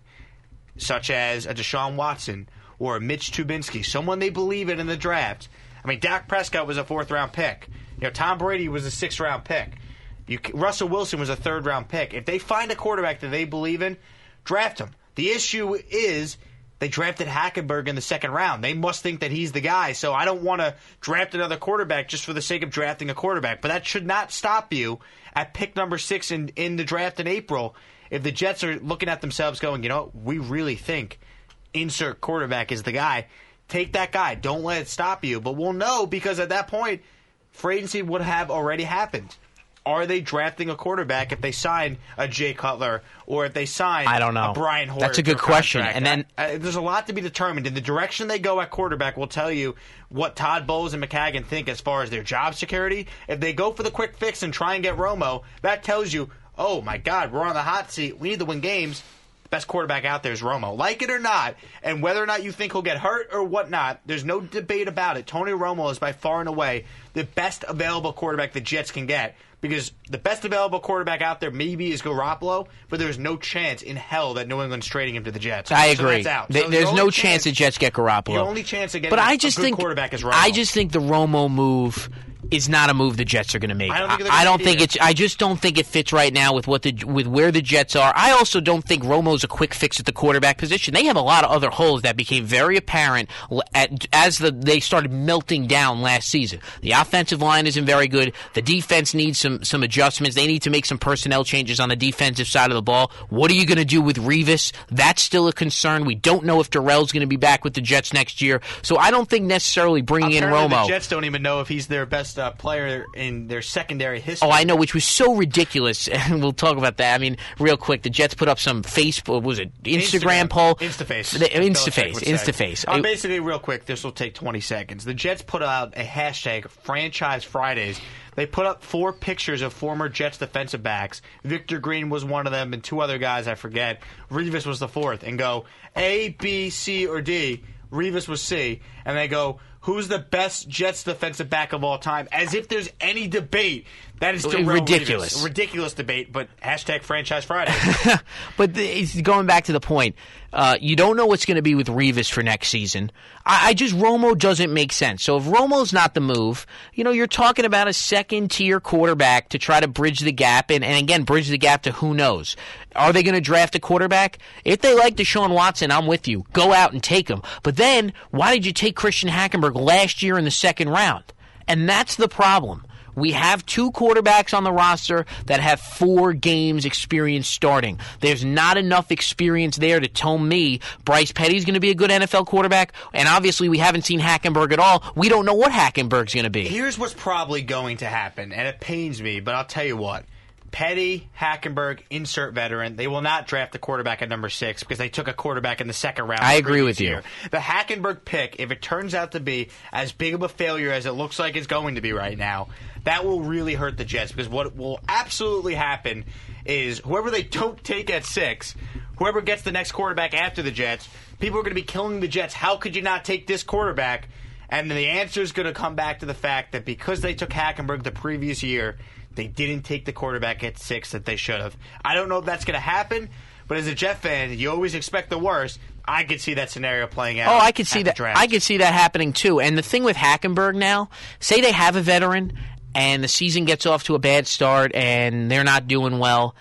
such as a Deshaun Watson or a Mitch Trubisky, someone they believe in the draft. I mean, Dak Prescott was a fourth-round pick. You know, Tom Brady was a sixth-round pick. Russell Wilson was a third-round pick. If they find a quarterback that they believe in, draft him. The issue is they drafted Hackenberg in the second round. They must think that he's the guy, so I don't want to draft another quarterback just for the sake of drafting a quarterback. But that should not stop you at pick number 6 in the draft in April if the Jets are looking at themselves going, you know, we really think insert quarterback is the guy. Take that guy. Don't let it stop you. But we'll know because at that point, free agency would have already happened. Are they drafting a quarterback if they sign a Jay Cutler or if they sign a Brian Hoyer? That's a good question. And then there's a lot to be determined. And the direction they go at quarterback will tell you what Todd Bowles and McCaggan think as far as their job security. If they go for the quick fix and try and get Romo, that tells you, oh, my God, we're on the hot seat. We need to win games. The best quarterback out there is Romo. Like it or not, and whether or not you think he'll get hurt or whatnot, there's no debate about it. Tony Romo is by far and away the best available quarterback the Jets can get. Because the best available quarterback out there maybe is Garoppolo, but there's no chance in hell that New England's trading him to the Jets. I agree. So there's no chance the Jets get Garoppolo. The only chance of getting a good quarterback is Romo. I just think the Romo move is not a move the Jets are going to make. I just don't think it fits right now with where the Jets are. I also don't think Romo's a quick fix at the quarterback position. They have a lot of other holes that became very apparent as they started melting down last season. The offensive line isn't very good. The defense needs some adjustments. They need to make some personnel changes on the defensive side of the ball. What are you going to do with Revis? That's still a concern. We don't know if Darrell's going to be back with the Jets next year. So I don't think necessarily bringing in Romo. The Jets don't even know if he's their best player in their secondary history. Oh, I know, which was so ridiculous. And we'll talk about that. I mean, real quick, the Jets put up some Facebook, was it Instagram poll? Instaface. Basically, real quick, this will take 20 seconds. The Jets put out a hashtag, Franchise Fridays. They put up 4 pictures of former Jets defensive backs. Victor Green was one of them, and 2 other guys I forget. Revis was the 4th. And go A, B, C, or D. Revis was C. And they go, who's the best Jets defensive back of all time? As if there's any debate. That is ridiculous. Revis. A ridiculous debate, but hashtag Franchise Friday. But going back to the point, you don't know what's going to be with Revis for next season. Romo doesn't make sense. So if Romo's not the move, you know, you're talking about a second-tier quarterback to try to bridge the gap, and again, bridge the gap to who knows. Are they going to draft a quarterback? If they like Deshaun Watson, I'm with you. Go out and take him. But then, why did you take Christian Hackenberg last year in the second round? And that's the problem. We have 2 quarterbacks on the roster that have 4 games experience starting. There's not enough experience there to tell me Bryce Petty's going to be a good NFL quarterback, and obviously we haven't seen Hackenberg at all. We don't know what Hackenberg's going to be. Here's what's probably going to happen, and it pains me, but I'll tell you what. Petty, Hackenberg, insert veteran. They will not draft the quarterback at number 6 because they took a quarterback in the second round. I agree with you. The Hackenberg pick, if it turns out to be as big of a failure as it looks like it's going to be right now, that will really hurt the Jets because what will absolutely happen is whoever they don't take at 6, whoever gets the next quarterback after the Jets, people are going to be killing the Jets. How could you not take this quarterback? And the answer is going to come back to the fact that because they took Hackenberg the previous year, they didn't take the quarterback at 6 that they should have. I don't know if that's going to happen, but as a Jet fan, you always expect the worst. I could see that scenario playing out. Oh, I could see that. I could see that happening too. And the thing with Hackenberg now, say they have a veteran and the season gets off to a bad start and they're not doing well,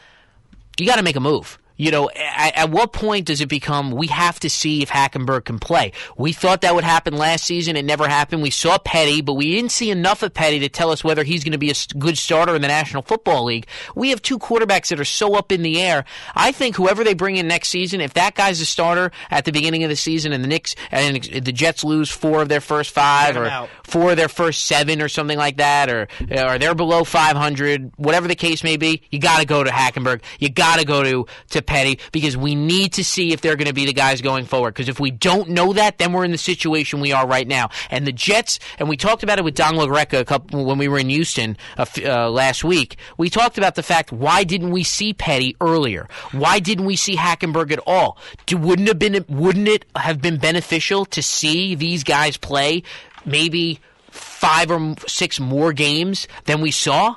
you got to make a move. You know, at what point does it become we have to see if Hackenberg can play? We thought that would happen last season. It never happened. We saw Petty, but we didn't see enough of Petty to tell us whether he's going to be a good starter in the National Football League. We have 2 quarterbacks that are so up in the air. I think whoever they bring in next season, if that guy's a starter at the beginning of the season and the Jets lose 4 of their first 5 or 4 of their first 7 or something like that, or they're below .500, whatever the case may be, you got to go to Hackenberg. You got to go to Petty, because we need to see if they're going to be the guys going forward. Because if we don't know that, then we're in the situation we are right now. And the Jets, and we talked about it with Don LaGreca when we were in Houston last week. We talked about the fact, why didn't we see Petty earlier? Why didn't we see Hackenberg at all? Wouldn't it have been beneficial to see these guys play maybe 5 or 6 more games than we saw?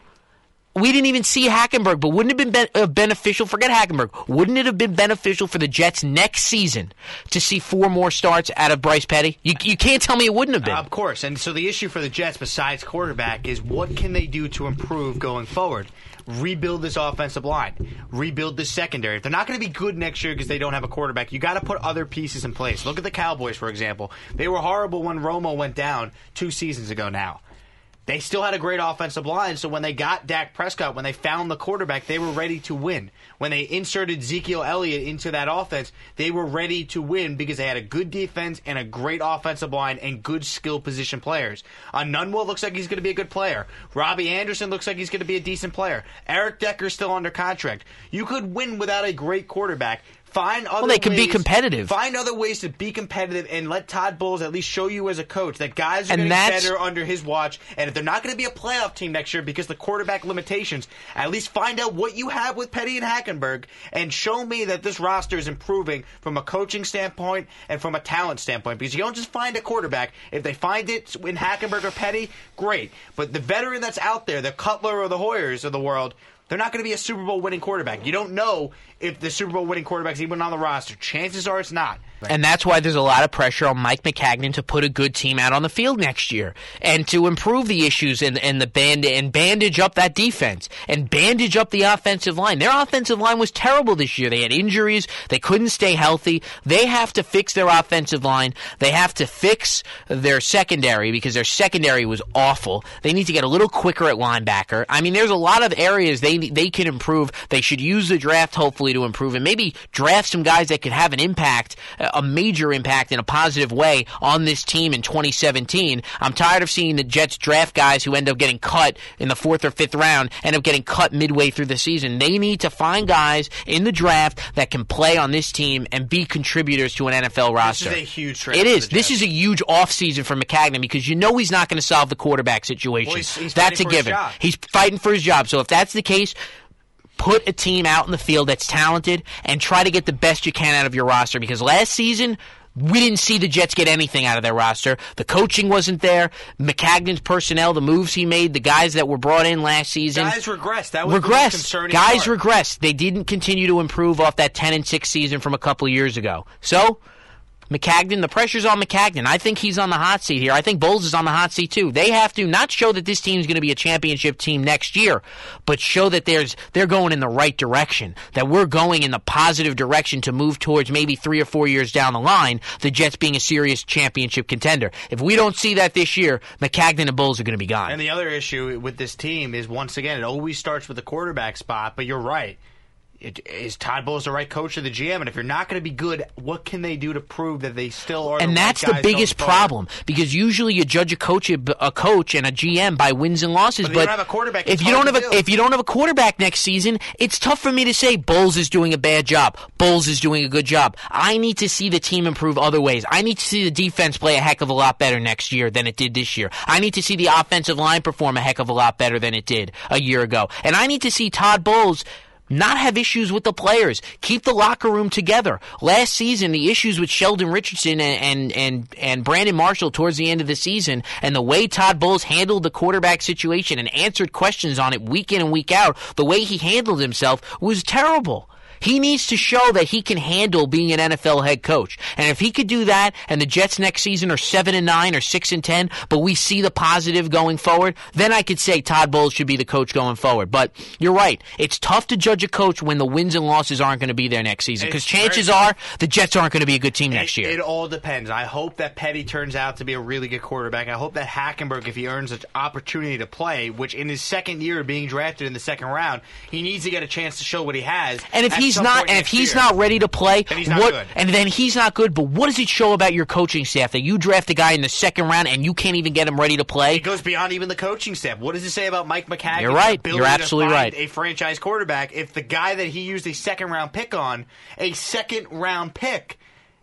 We didn't even see Hackenberg, but wouldn't it have been beneficial? Forget Hackenberg. Wouldn't it have been beneficial for the Jets next season to see 4 more starts out of Bryce Petty? You can't tell me it wouldn't have been. Of course. And so the issue for the Jets, besides quarterback, is what can they do to improve going forward? Rebuild this offensive line. Rebuild this secondary. If they're not going to be good next year because they don't have a quarterback, you got to put other pieces in place. Look at the Cowboys, for example. They were horrible when Romo went down 2 seasons ago now. They still had a great offensive line, so when they got Dak Prescott, when they found the quarterback, they were ready to win. When they inserted Ezekiel Elliott into that offense, they were ready to win because they had a good defense and a great offensive line and good skill position players. Anunwa looks like he's going to be a good player. Robbie Anderson looks like he's going to be a decent player. Eric Decker's still under contract. You could win without a great quarterback. They can be competitive. Find other ways to be competitive and let Todd Bowles at least show you as a coach that guys are going to be better under his watch. And if they're not going to be a playoff team next year because of the quarterback limitations, at least find out what you have with Petty and Hackenberg and show me that this roster is improving from a coaching standpoint and from a talent standpoint. Because you don't just find a quarterback. If they find it in Hackenberg or Petty, great. But the veteran that's out there, the Cutler or the Hoyers of the world, they're not going to be a Super Bowl winning quarterback. You don't know if the Super Bowl winning quarterback's even on the roster. Chances are it's not. Right. And that's why there's a lot of pressure on Mike McCagnon to put a good team out on the field next year and to improve the issues and bandage up that defense and bandage up the offensive line. Their offensive line was terrible this year. They had injuries. They couldn't stay healthy. They have to fix their offensive line. They have to fix their secondary because their secondary was awful. They need to get a little quicker at linebacker. I mean, there's a lot of areas they can improve. They should use the draft, hopefully, to improve and maybe draft some guys that could have an impact, a major impact in a positive way on this team in 2017. I'm tired of seeing the Jets draft guys who end up getting cut in the 4th or 5th round, end up getting cut midway through the season. They need to find guys in the draft that can play on this team and be contributors to an NFL roster. This is a huge trade. It is. This is a huge offseason for McCagnon because you know he's not going to solve the quarterback situation. Well, he's that's a given. He's fighting for his job. So if that's the case, put a team out in the field that's talented and try to get the best you can out of your roster, because last season we didn't see the Jets get anything out of their roster. The coaching wasn't there. McCagnon's personnel, the moves he made, the guys that were brought in last season. Guys regressed. That was the most concerning part. Guys regressed. They didn't continue to improve off that 10-6 season from a couple years ago. So McCagnon, the pressure's on McCagnon. I think he's on the hot seat here. I think Bowles is on the hot seat too. They have to not show that this team's going to be a championship team next year, but show that they're going in the right direction, that we're going in the positive direction to move towards maybe 3 or 4 years down the line, the Jets being a serious championship contender. If we don't see that this year, McCagnon and Bowles are going to be gone. And the other issue with this team is, once again, it always starts with the quarterback spot, but you're right. Is Todd Bowles the right coach or the GM? And if you're not going to be good, what can they do to prove that they still are? And that's the biggest problem, because usually you judge a coach and a GM by wins and losses. But if you don't have a quarterback next season, it's tough for me to say Bowles is doing a bad job, Bowles is doing a good job. I need to see the team improve other ways. I need to see the defense play a heck of a lot better next year than it did this year. I need to see the offensive line perform a heck of a lot better than it did a year ago. And I need to see Todd Bowles not have issues with the players. Keep the locker room together. Last season, the issues with Sheldon Richardson and Brandon Marshall towards the end of the season, and the way Todd Bowles handled the quarterback situation and answered questions on it week in and week out, the way he handled himself was terrible. He needs to show that he can handle being an NFL head coach. And if he could do that, and the Jets next season are 7-9 or 6-10, but we see the positive going forward, then I could say Todd Bowles should be the coach going forward. But you're right. It's tough to judge a coach when the wins and losses aren't going to be there next season, because chances are the Jets aren't going to be a good team next year. It all depends. I hope that Petty turns out to be a really good quarterback. I hope that Hackenberg, if he earns an opportunity to play, which in his second year being drafted in the 2nd round, he needs to get a chance to show what he has. And if he if he's not ready to play, and he's not good. And then he's not good. But what does it show about your coaching staff that you draft a guy in the second round and you can't even get him ready to play? It goes beyond even the coaching staff. What does it say about Mike McCagg? You're right. You're absolutely right. A franchise quarterback, if the guy that he used a second-round pick on, a second-round pick,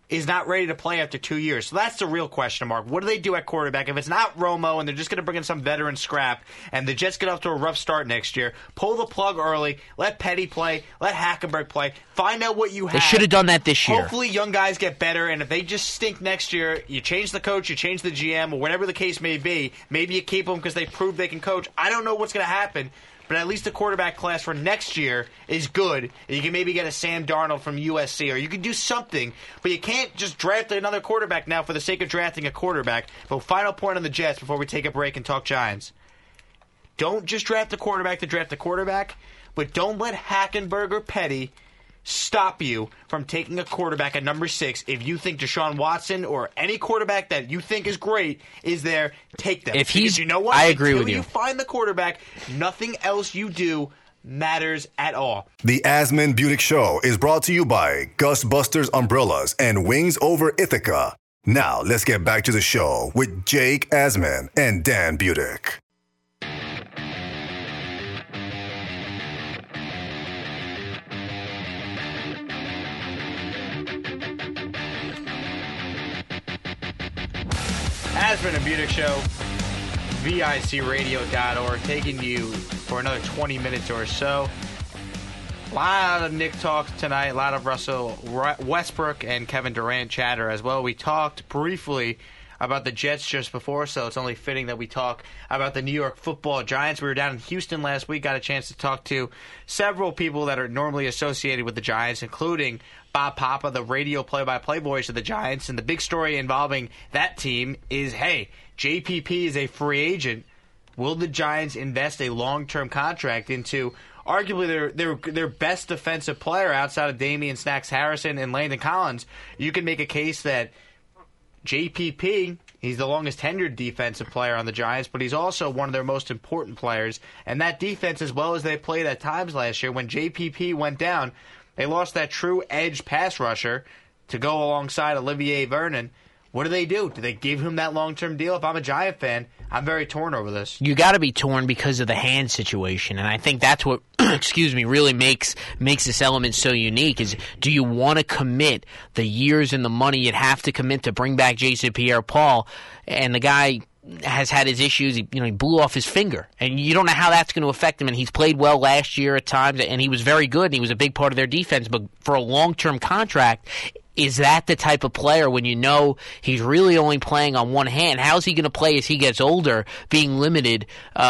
is not ready to play after 2 years. So that's the real question mark. What do they do at quarterback? If it's not Romo and they're just going to bring in some veteran scrap and the Jets get off to a rough start next year, pull the plug early, let Petty play, let Hackenberg play, find out what you have. They should have done that this year. Hopefully young guys get better, and if they just stink next year, you change the coach, you change the GM, or whatever the case may be. Maybe you keep them because they prove they can coach. I don't know what's going to happen. But at least the quarterback class for next year is good. You can maybe get a Sam Darnold from USC, or you can do something. But you can't just draft another quarterback now for the sake of drafting a quarterback. But final point on the Jets before we take a break and talk Giants. Don't just draft a quarterback to draft a quarterback, but don't let Hackenberg or Petty stop you from taking a quarterback at number 6. If you think Deshaun Watson or any quarterback that you think is great is there, take them. You know what? I agree with you. If you find the quarterback, nothing else you do matters at all. The Asman Budick Show is brought to you by Gus Buster's Umbrellas and Wings Over Ithaca. Now, let's get back to the show with Jake Asman and Dan Budick. Asman and Budick Show, vicradio.org, taking you for another 20 minutes or so. A lot of Nick talk tonight, a lot of Russell Westbrook and Kevin Durant chatter as well. We talked briefly about the Jets just before, so it's only fitting that we talk about the New York football Giants. We were down in Houston last week, got a chance to talk to several people that are normally associated with the Giants, including Bob Papa, the radio play-by-play voice of the Giants. And the big story involving that team is, hey, JPP is a free agent. Will the Giants invest a long-term contract into arguably their best defensive player outside of Damian Snacks Harrison and Landon Collins? You can make a case that JPP, he's the longest-tenured defensive player on the Giants, but he's also one of their most important players. And that defense, as well as they played at times last year, when JPP went down, they lost that true edge pass rusher to go alongside Olivier Vernon. What do they do? Do they give him that long-term deal? If I'm a Giant fan, I'm very torn over this. You got to be torn because of the hand situation, and I think that's what really makes this element so unique. Is do you want to commit the years and the money you'd have to commit to bring back Jason Pierre-Paul, and the guy has had his issues. He blew off his finger, and you don't know how that's going to affect him. And he's played well last year at times, and he was very good, and he was a big part of their defense. But for a long-term contract, is that the type of player when you know he's really only playing on one hand? How is he going to play as he gets older, being limited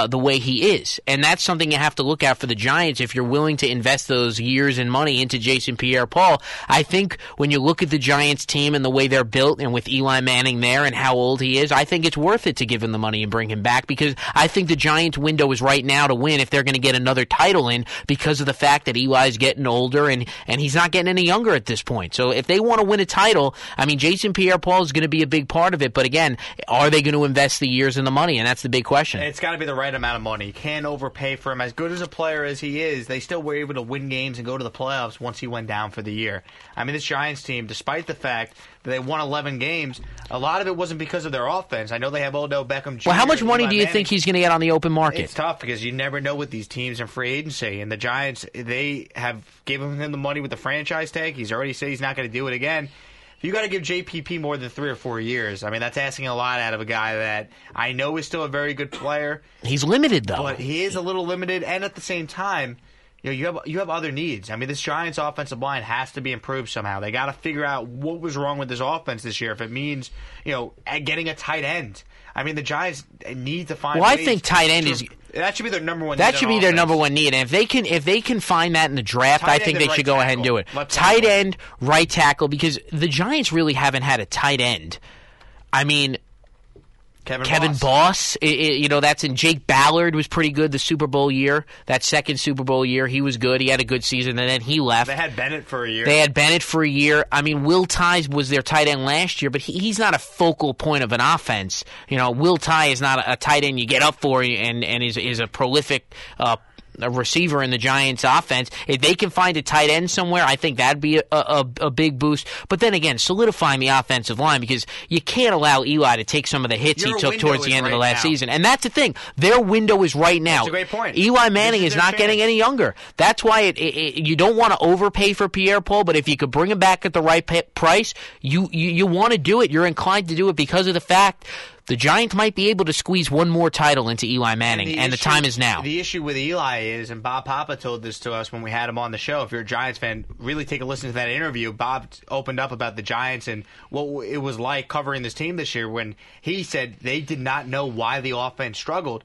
the way he is? And that's something you have to look at for the Giants if you're willing to invest those years and money into Jason Pierre-Paul. I think when you look at the Giants team and the way they're built and with Eli Manning there and how old he is, I think it's worth it to give him the money and bring him back because I think the Giants window is right now to win if they're going to get another title in because of the fact that Eli's getting older and he's not getting any younger at this point. So if they want to win a title, I mean, Jason Pierre-Paul is going to be a big part of it, but again, are they going to invest the years and the money? And that's the big question. It's got to be the right amount of money. You can't overpay for him. As good as a player as he is, they still were able to win games and go to the playoffs once he went down for the year. I mean, this Giants team, despite the fact that they won 11 games, a lot of it wasn't because of their offense. I know they have Odell Beckham Jr. Well, how much money do you think he's going to get on the open market? It's tough because you never know with these teams in free agency, and the Giants, they have given him the money with the franchise tag. He's already said he's not going to do it again. You got to give JPP more than 3 or 4 years. I mean, that's asking a lot out of a guy that I know is still a very good player. He's limited, though. But he is a little limited, and at the same time, you have other needs. I mean, this Giants offensive line has to be improved somehow. They got to figure out what was wrong with this offense this year. If it means, getting a tight end. I mean, the Giants need to find. Well, I think tight end is. That should be their number one need. That should be their number one need. And if they can find that in the draft, I think they should go ahead and do it. Tight end, right tackle, because the Giants really haven't had a tight end. I mean, Kevin Boss, that's in. Jake Ballard was pretty good the Super Bowl year. That second Super Bowl year, he was good. He had a good season, and then he left. They had Bennett for a year. I mean, Will Tye was their tight end last year, but he's not a focal point of an offense. Will Tye is not a tight end you get up for and is a prolific a receiver in the Giants offense. If they can find a tight end somewhere, I think that'd be a big boost. But then again, solidifying the offensive line, because you can't allow Eli to take some of the hits he took towards the end of the last season. And that's the thing. Their window is right now. That's a great point. Eli Manning is not getting any younger. That's why you don't want to overpay for Pierre-Paul, but if you could bring him back at the right price, you want to do it. You're inclined to do it because of the fact the Giants might be able to squeeze one more title into Eli Manning, and the time is now. The issue with Eli is, and Bob Papa told this to us when we had him on the show, if you're a Giants fan, really take a listen to that interview. Bob opened up about the Giants and what it was like covering this team this year when he said they did not know why the offense struggled.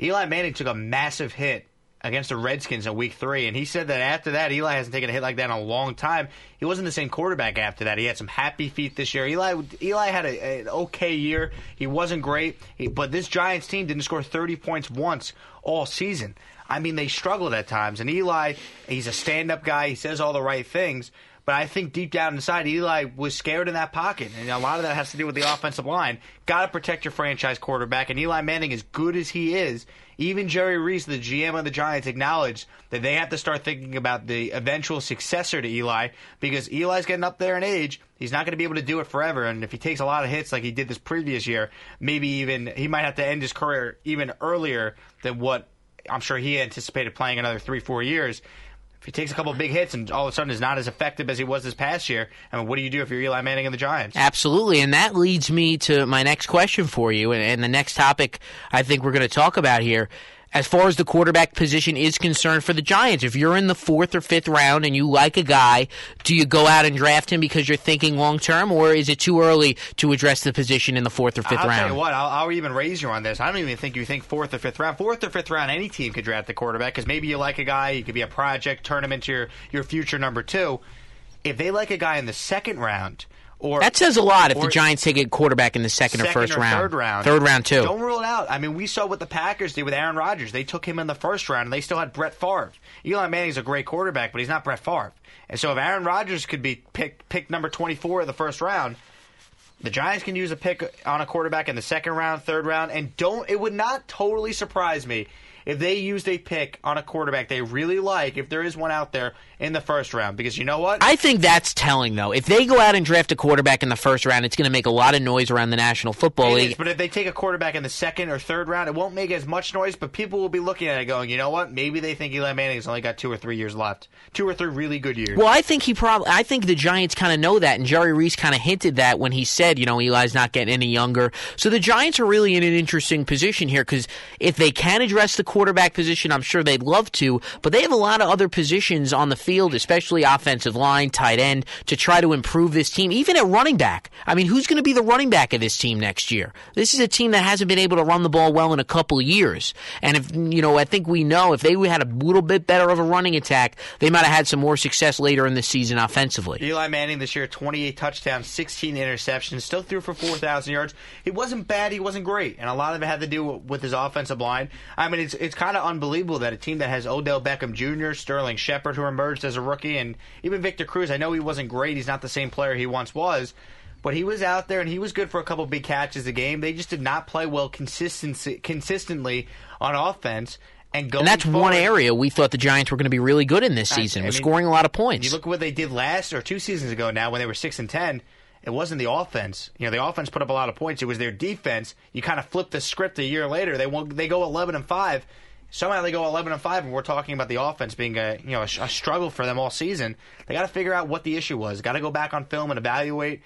Eli Manning took a massive hit against the Redskins in Week 3, and he said that after that, Eli hasn't taken a hit like that in a long time. He wasn't the same quarterback after that. He had some happy feet this year. Eli had an okay year. He wasn't great, but this Giants team didn't score 30 points once all season. I mean, they struggled at times, and Eli, he's a stand-up guy. He says all the right things, but I think deep down inside, Eli was scared in that pocket, and a lot of that has to do with the offensive line. Got to protect your franchise quarterback, and Eli Manning, as good as he is, even Jerry Reese, the GM of the Giants, acknowledged that they have to start thinking about the eventual successor to Eli, because Eli's getting up there in age. He's not going to be able to do it forever, and if he takes a lot of hits like he did this previous year, maybe even he might have to end his career even earlier than what I'm sure he anticipated playing another 3-4 years. If he takes a couple of big hits and all of a sudden is not as effective as he was this past year, I mean, what do you do if you're Eli Manning and the Giants? Absolutely, and that leads me to my next question for you, and the next topic I think we're going to talk about here. As far as the quarterback position is concerned for the Giants, if you're in the 4th or 5th round and you like a guy, do you go out and draft him because you're thinking long-term, or is it too early to address the position in the 4th or 5th round? I'll tell you what, I'll even raise you on this. I don't even think you think 4th or 5th round. 4th or 5th round, any team could draft the quarterback because maybe you like a guy, you could be a project, turn him into your future number 2. If they like a guy in the 2nd round, that says a lot if the Giants take a quarterback in the second or first round. Third round, too. Don't rule it out. I mean, we saw what the Packers did with Aaron Rodgers. They took him in the 1st round, and they still had Brett Favre. Eli Manning's a great quarterback, but he's not Brett Favre. And so if Aaron Rodgers could be picked number 24 in the 1st round, the Giants can use a pick on a quarterback in the 2nd round, 3rd round, and it would not totally surprise me if they used a pick on a quarterback they really like, if there is one out there, in the 1st round. Because you know what? I think that's telling, though. If they go out and draft a quarterback in the 1st round, it's going to make a lot of noise around the National Football League. It is, but if they take a quarterback in the 2nd or 3rd round, it won't make as much noise, but people will be looking at it going, you know what? Maybe they think Eli Manning's only got 2 or 3 years left. 2 or 3 really good years. Well, I think the Giants kind of know that, and Jerry Reese kind of hinted that when he said, you know, Eli's not getting any younger. So the Giants are really in an interesting position here, because if they can address the quarterback position, I'm sure they'd love to, but they have a lot of other positions on the field, especially offensive line, tight end, to try to improve this team, even at running back. I mean, who's going to be the running back of this team next year? This is a team that hasn't been able to run the ball well in a couple years, and if you know, I think we know if they had a little bit better of a running attack, they might have had some more success later in the season offensively. Eli Manning this year, 28 touchdowns, 16 interceptions, still threw for 4,000 yards. He wasn't bad, he wasn't great, and a lot of it had to do with his offensive line. I mean, it's kind of unbelievable that a team that has Odell Beckham Jr., Sterling Shepard, who emerged as a rookie, and even Victor Cruz. I know he wasn't great. He's not the same player he once was. But he was out there, and he was good for a couple big catches a game. They just did not play well consistently on offense. And that's forward, one area we thought the Giants were going to be really good in this season. We're scoring a lot of points. You look at what they did last or 2 seasons ago now when they were 6-10. It wasn't the offense. You know, the offense put up a lot of points. It was their defense. You kind of flip the script a year later. They go 11-5. Somehow they go 11-5, and we're talking about the offense being a struggle for them all season. They got to figure out what the issue was. Got to go back on film and evaluate.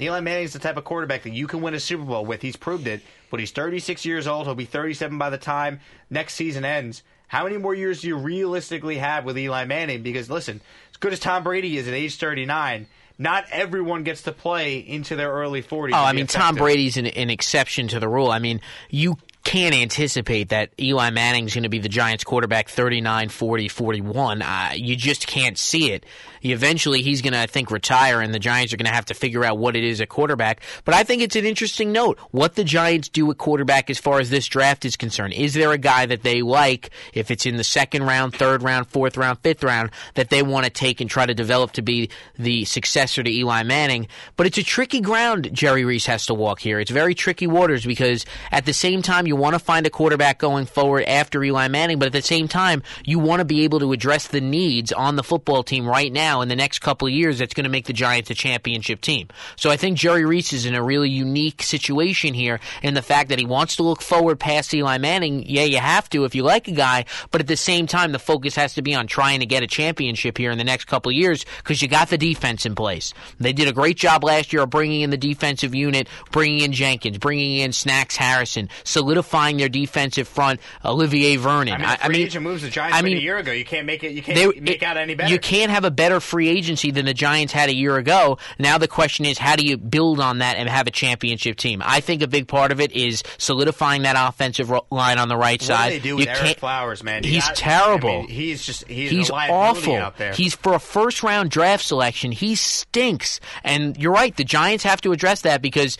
Eli Manning's the type of quarterback that you can win a Super Bowl with. He's proved it. But he's 36 years old. He'll be 37 by the time next season ends. How many more years do you realistically have with Eli Manning? Because, listen, as good as Tom Brady is at age 39, not everyone gets to play into their early 40s. Oh, I mean, effective. Tom Brady's an exception to the rule. I mean, you can't anticipate that Eli Manning's going to be the Giants quarterback 39, 40, 41. You just can't see it. Eventually, he's going to, I think, retire, and the Giants are going to have to figure out what it is at quarterback. But I think it's an interesting note, what the Giants do at quarterback as far as this draft is concerned. Is there a guy that they like, if it's in the 2nd round, 3rd round, 4th round, 5th round, that they want to take and try to develop to be the successor to Eli Manning? But it's a tricky ground Jerry Reese has to walk here. It's very tricky waters because at the same time, you You want to find a quarterback going forward after Eli Manning, but at the same time, you want to be able to address the needs on the football team right now in the next couple of years that's going to make the Giants a championship team. So I think Jerry Reese is in a really unique situation here in the fact that he wants to look forward past Eli Manning. Yeah, you have to if you like a guy, but at the same time, the focus has to be on trying to get a championship here in the next couple of years because you got the defense in place. They did a great job last year of bringing in the defensive unit, bringing in Jenkins, bringing in Snacks Harrison, solidifying their defensive front, Olivier Vernon. Free agent moves the Giants made a year ago. You can't make it. You can't make out any better. You can't have a better free agency than the Giants had a year ago. Now the question is, how do you build on that and have a championship team? I think a big part of it is solidifying that offensive line on the right side. What do they do with Eric Flowers, man? He's terrible. I mean, he's a liability awful out there. He's for a first-round draft selection. He stinks. And you're right. The Giants have to address that because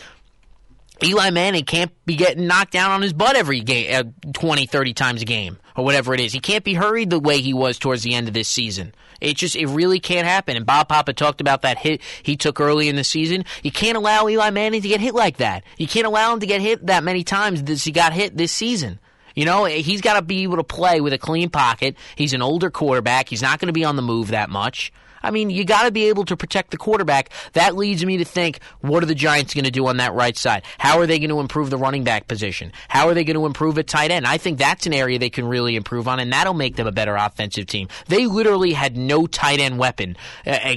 Eli Manning can't be getting knocked down on his butt every game, 20, 30 times a game or whatever it is. He can't be hurried the way he was towards the end of this season. It really can't happen. And Bob Papa talked about that hit he took early in the season. You can't allow Eli Manning to get hit like that. You can't allow him to get hit that many times as he got hit this season. You know, he's got to be able to play with a clean pocket. He's an older quarterback. He's not going to be on the move that much. I mean, you got to be able to protect the quarterback. That leads me to think, what are the Giants going to do on that right side? How are they going to improve the running back position? How are they going to improve at tight end? I think that's an area they can really improve on, and that'll make them a better offensive team. They literally had no tight end weapon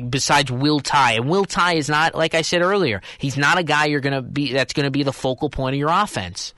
besides Will Tye, and Will Tye is not, like I said earlier, he's not a guy that's going to be the focal point of your offense.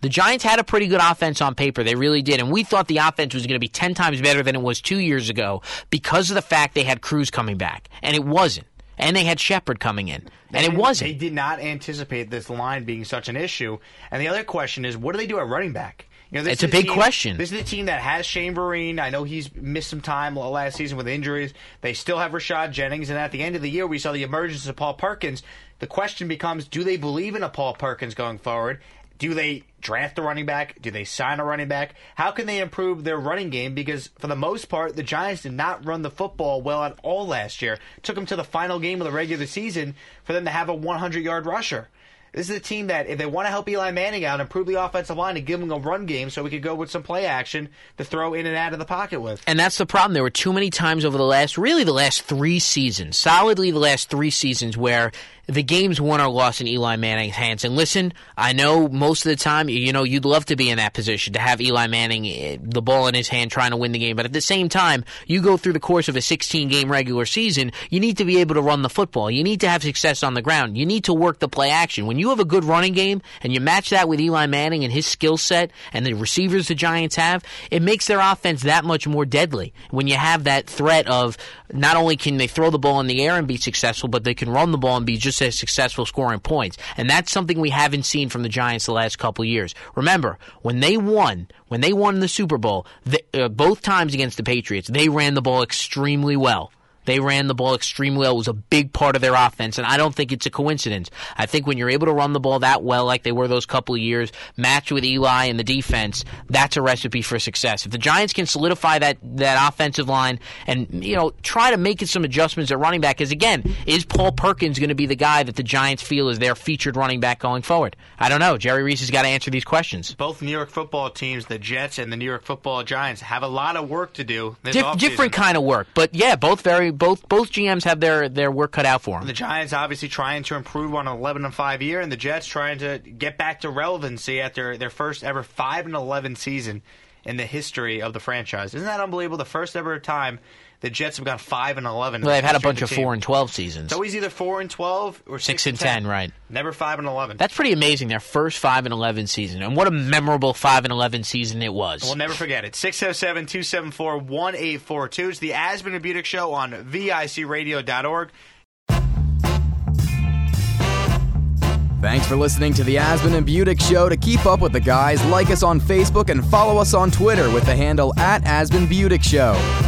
The Giants had a pretty good offense on paper. They really did. And we thought the offense was going to be 10 times better than it was 2 years ago because of the fact they had Cruz coming back. And it wasn't. And they had Shepard coming in. And it wasn't. They did not anticipate this line being such an issue. And the other question is, what do they do at running back? You know, it's a big question. This is the team that has Shane Vereen. I know he's missed some time last season with injuries. They still have Rashad Jennings. And at the end of the year, we saw the emergence of Paul Perkins. The question becomes, do they believe in a Paul Perkins going forward? Do they draft a running back? Do they sign a running back? How can they improve their running game? Because for the most part, the Giants did not run the football well at all last year. It took them to the final game of the regular season for them to have a 100-yard rusher. This is a team that, if they want to help Eli Manning out, improve the offensive line and give him a run game so we could go with some play action to throw in and out of the pocket with. And that's the problem. There were too many times over the last three seasons, where the game's won or lost in Eli Manning's hands. And listen, I know most of the time, you know, you'd love to be in that position, to have Eli Manning, the ball in his hand, trying to win the game. But at the same time, you go through the course of a 16-game regular season, you need to be able to run the football. You need to have success on the ground. You need to work the play action. When you have a good running game and you match that with Eli Manning and his skill set and the receivers the Giants have, it makes their offense that much more deadly. When you have that threat of not only can they throw the ball in the air and be successful, but they can run the ball and be just as successful scoring points. And that's something we haven't seen from the Giants the last couple of years. Remember, when they won the Super Bowl, both times against the Patriots, they ran the ball extremely well. It was a big part of their offense, and I don't think it's a coincidence. I think when you're able to run the ball that well like they were those couple of years, matched with Eli and the defense, that's a recipe for success. If the Giants can solidify that offensive line and, you know, try to make some adjustments at running back, because, again, is Paul Perkins going to be the guy that the Giants feel is their featured running back going forward? I don't know. Jerry Reese has got to answer these questions. Both New York football teams, the Jets and the New York football Giants, have a lot of work to do this offseason. Different kind of work, but, yeah, both GMs have their work cut out for them. The Giants obviously trying to improve on an 11-5 year, and the Jets trying to get back to relevancy after their first ever 5-11 season in the history of the franchise. Isn't that unbelievable? The first ever time the Jets have gone 5-11. Well, they've had a bunch of 4-12 seasons. It's always either 4-12 or 6-10, right? Never 5-11. That's pretty amazing. Their first 5-11 season, and what a memorable 5-11 season it was. We'll never forget it. 607-274-1842. It's the Asman and Budick Show on vicradio.org. Thanks for listening to the Asman and Budick Show. To keep up with the guys, like us on Facebook and follow us on Twitter with the handle @AsmanBudickShow.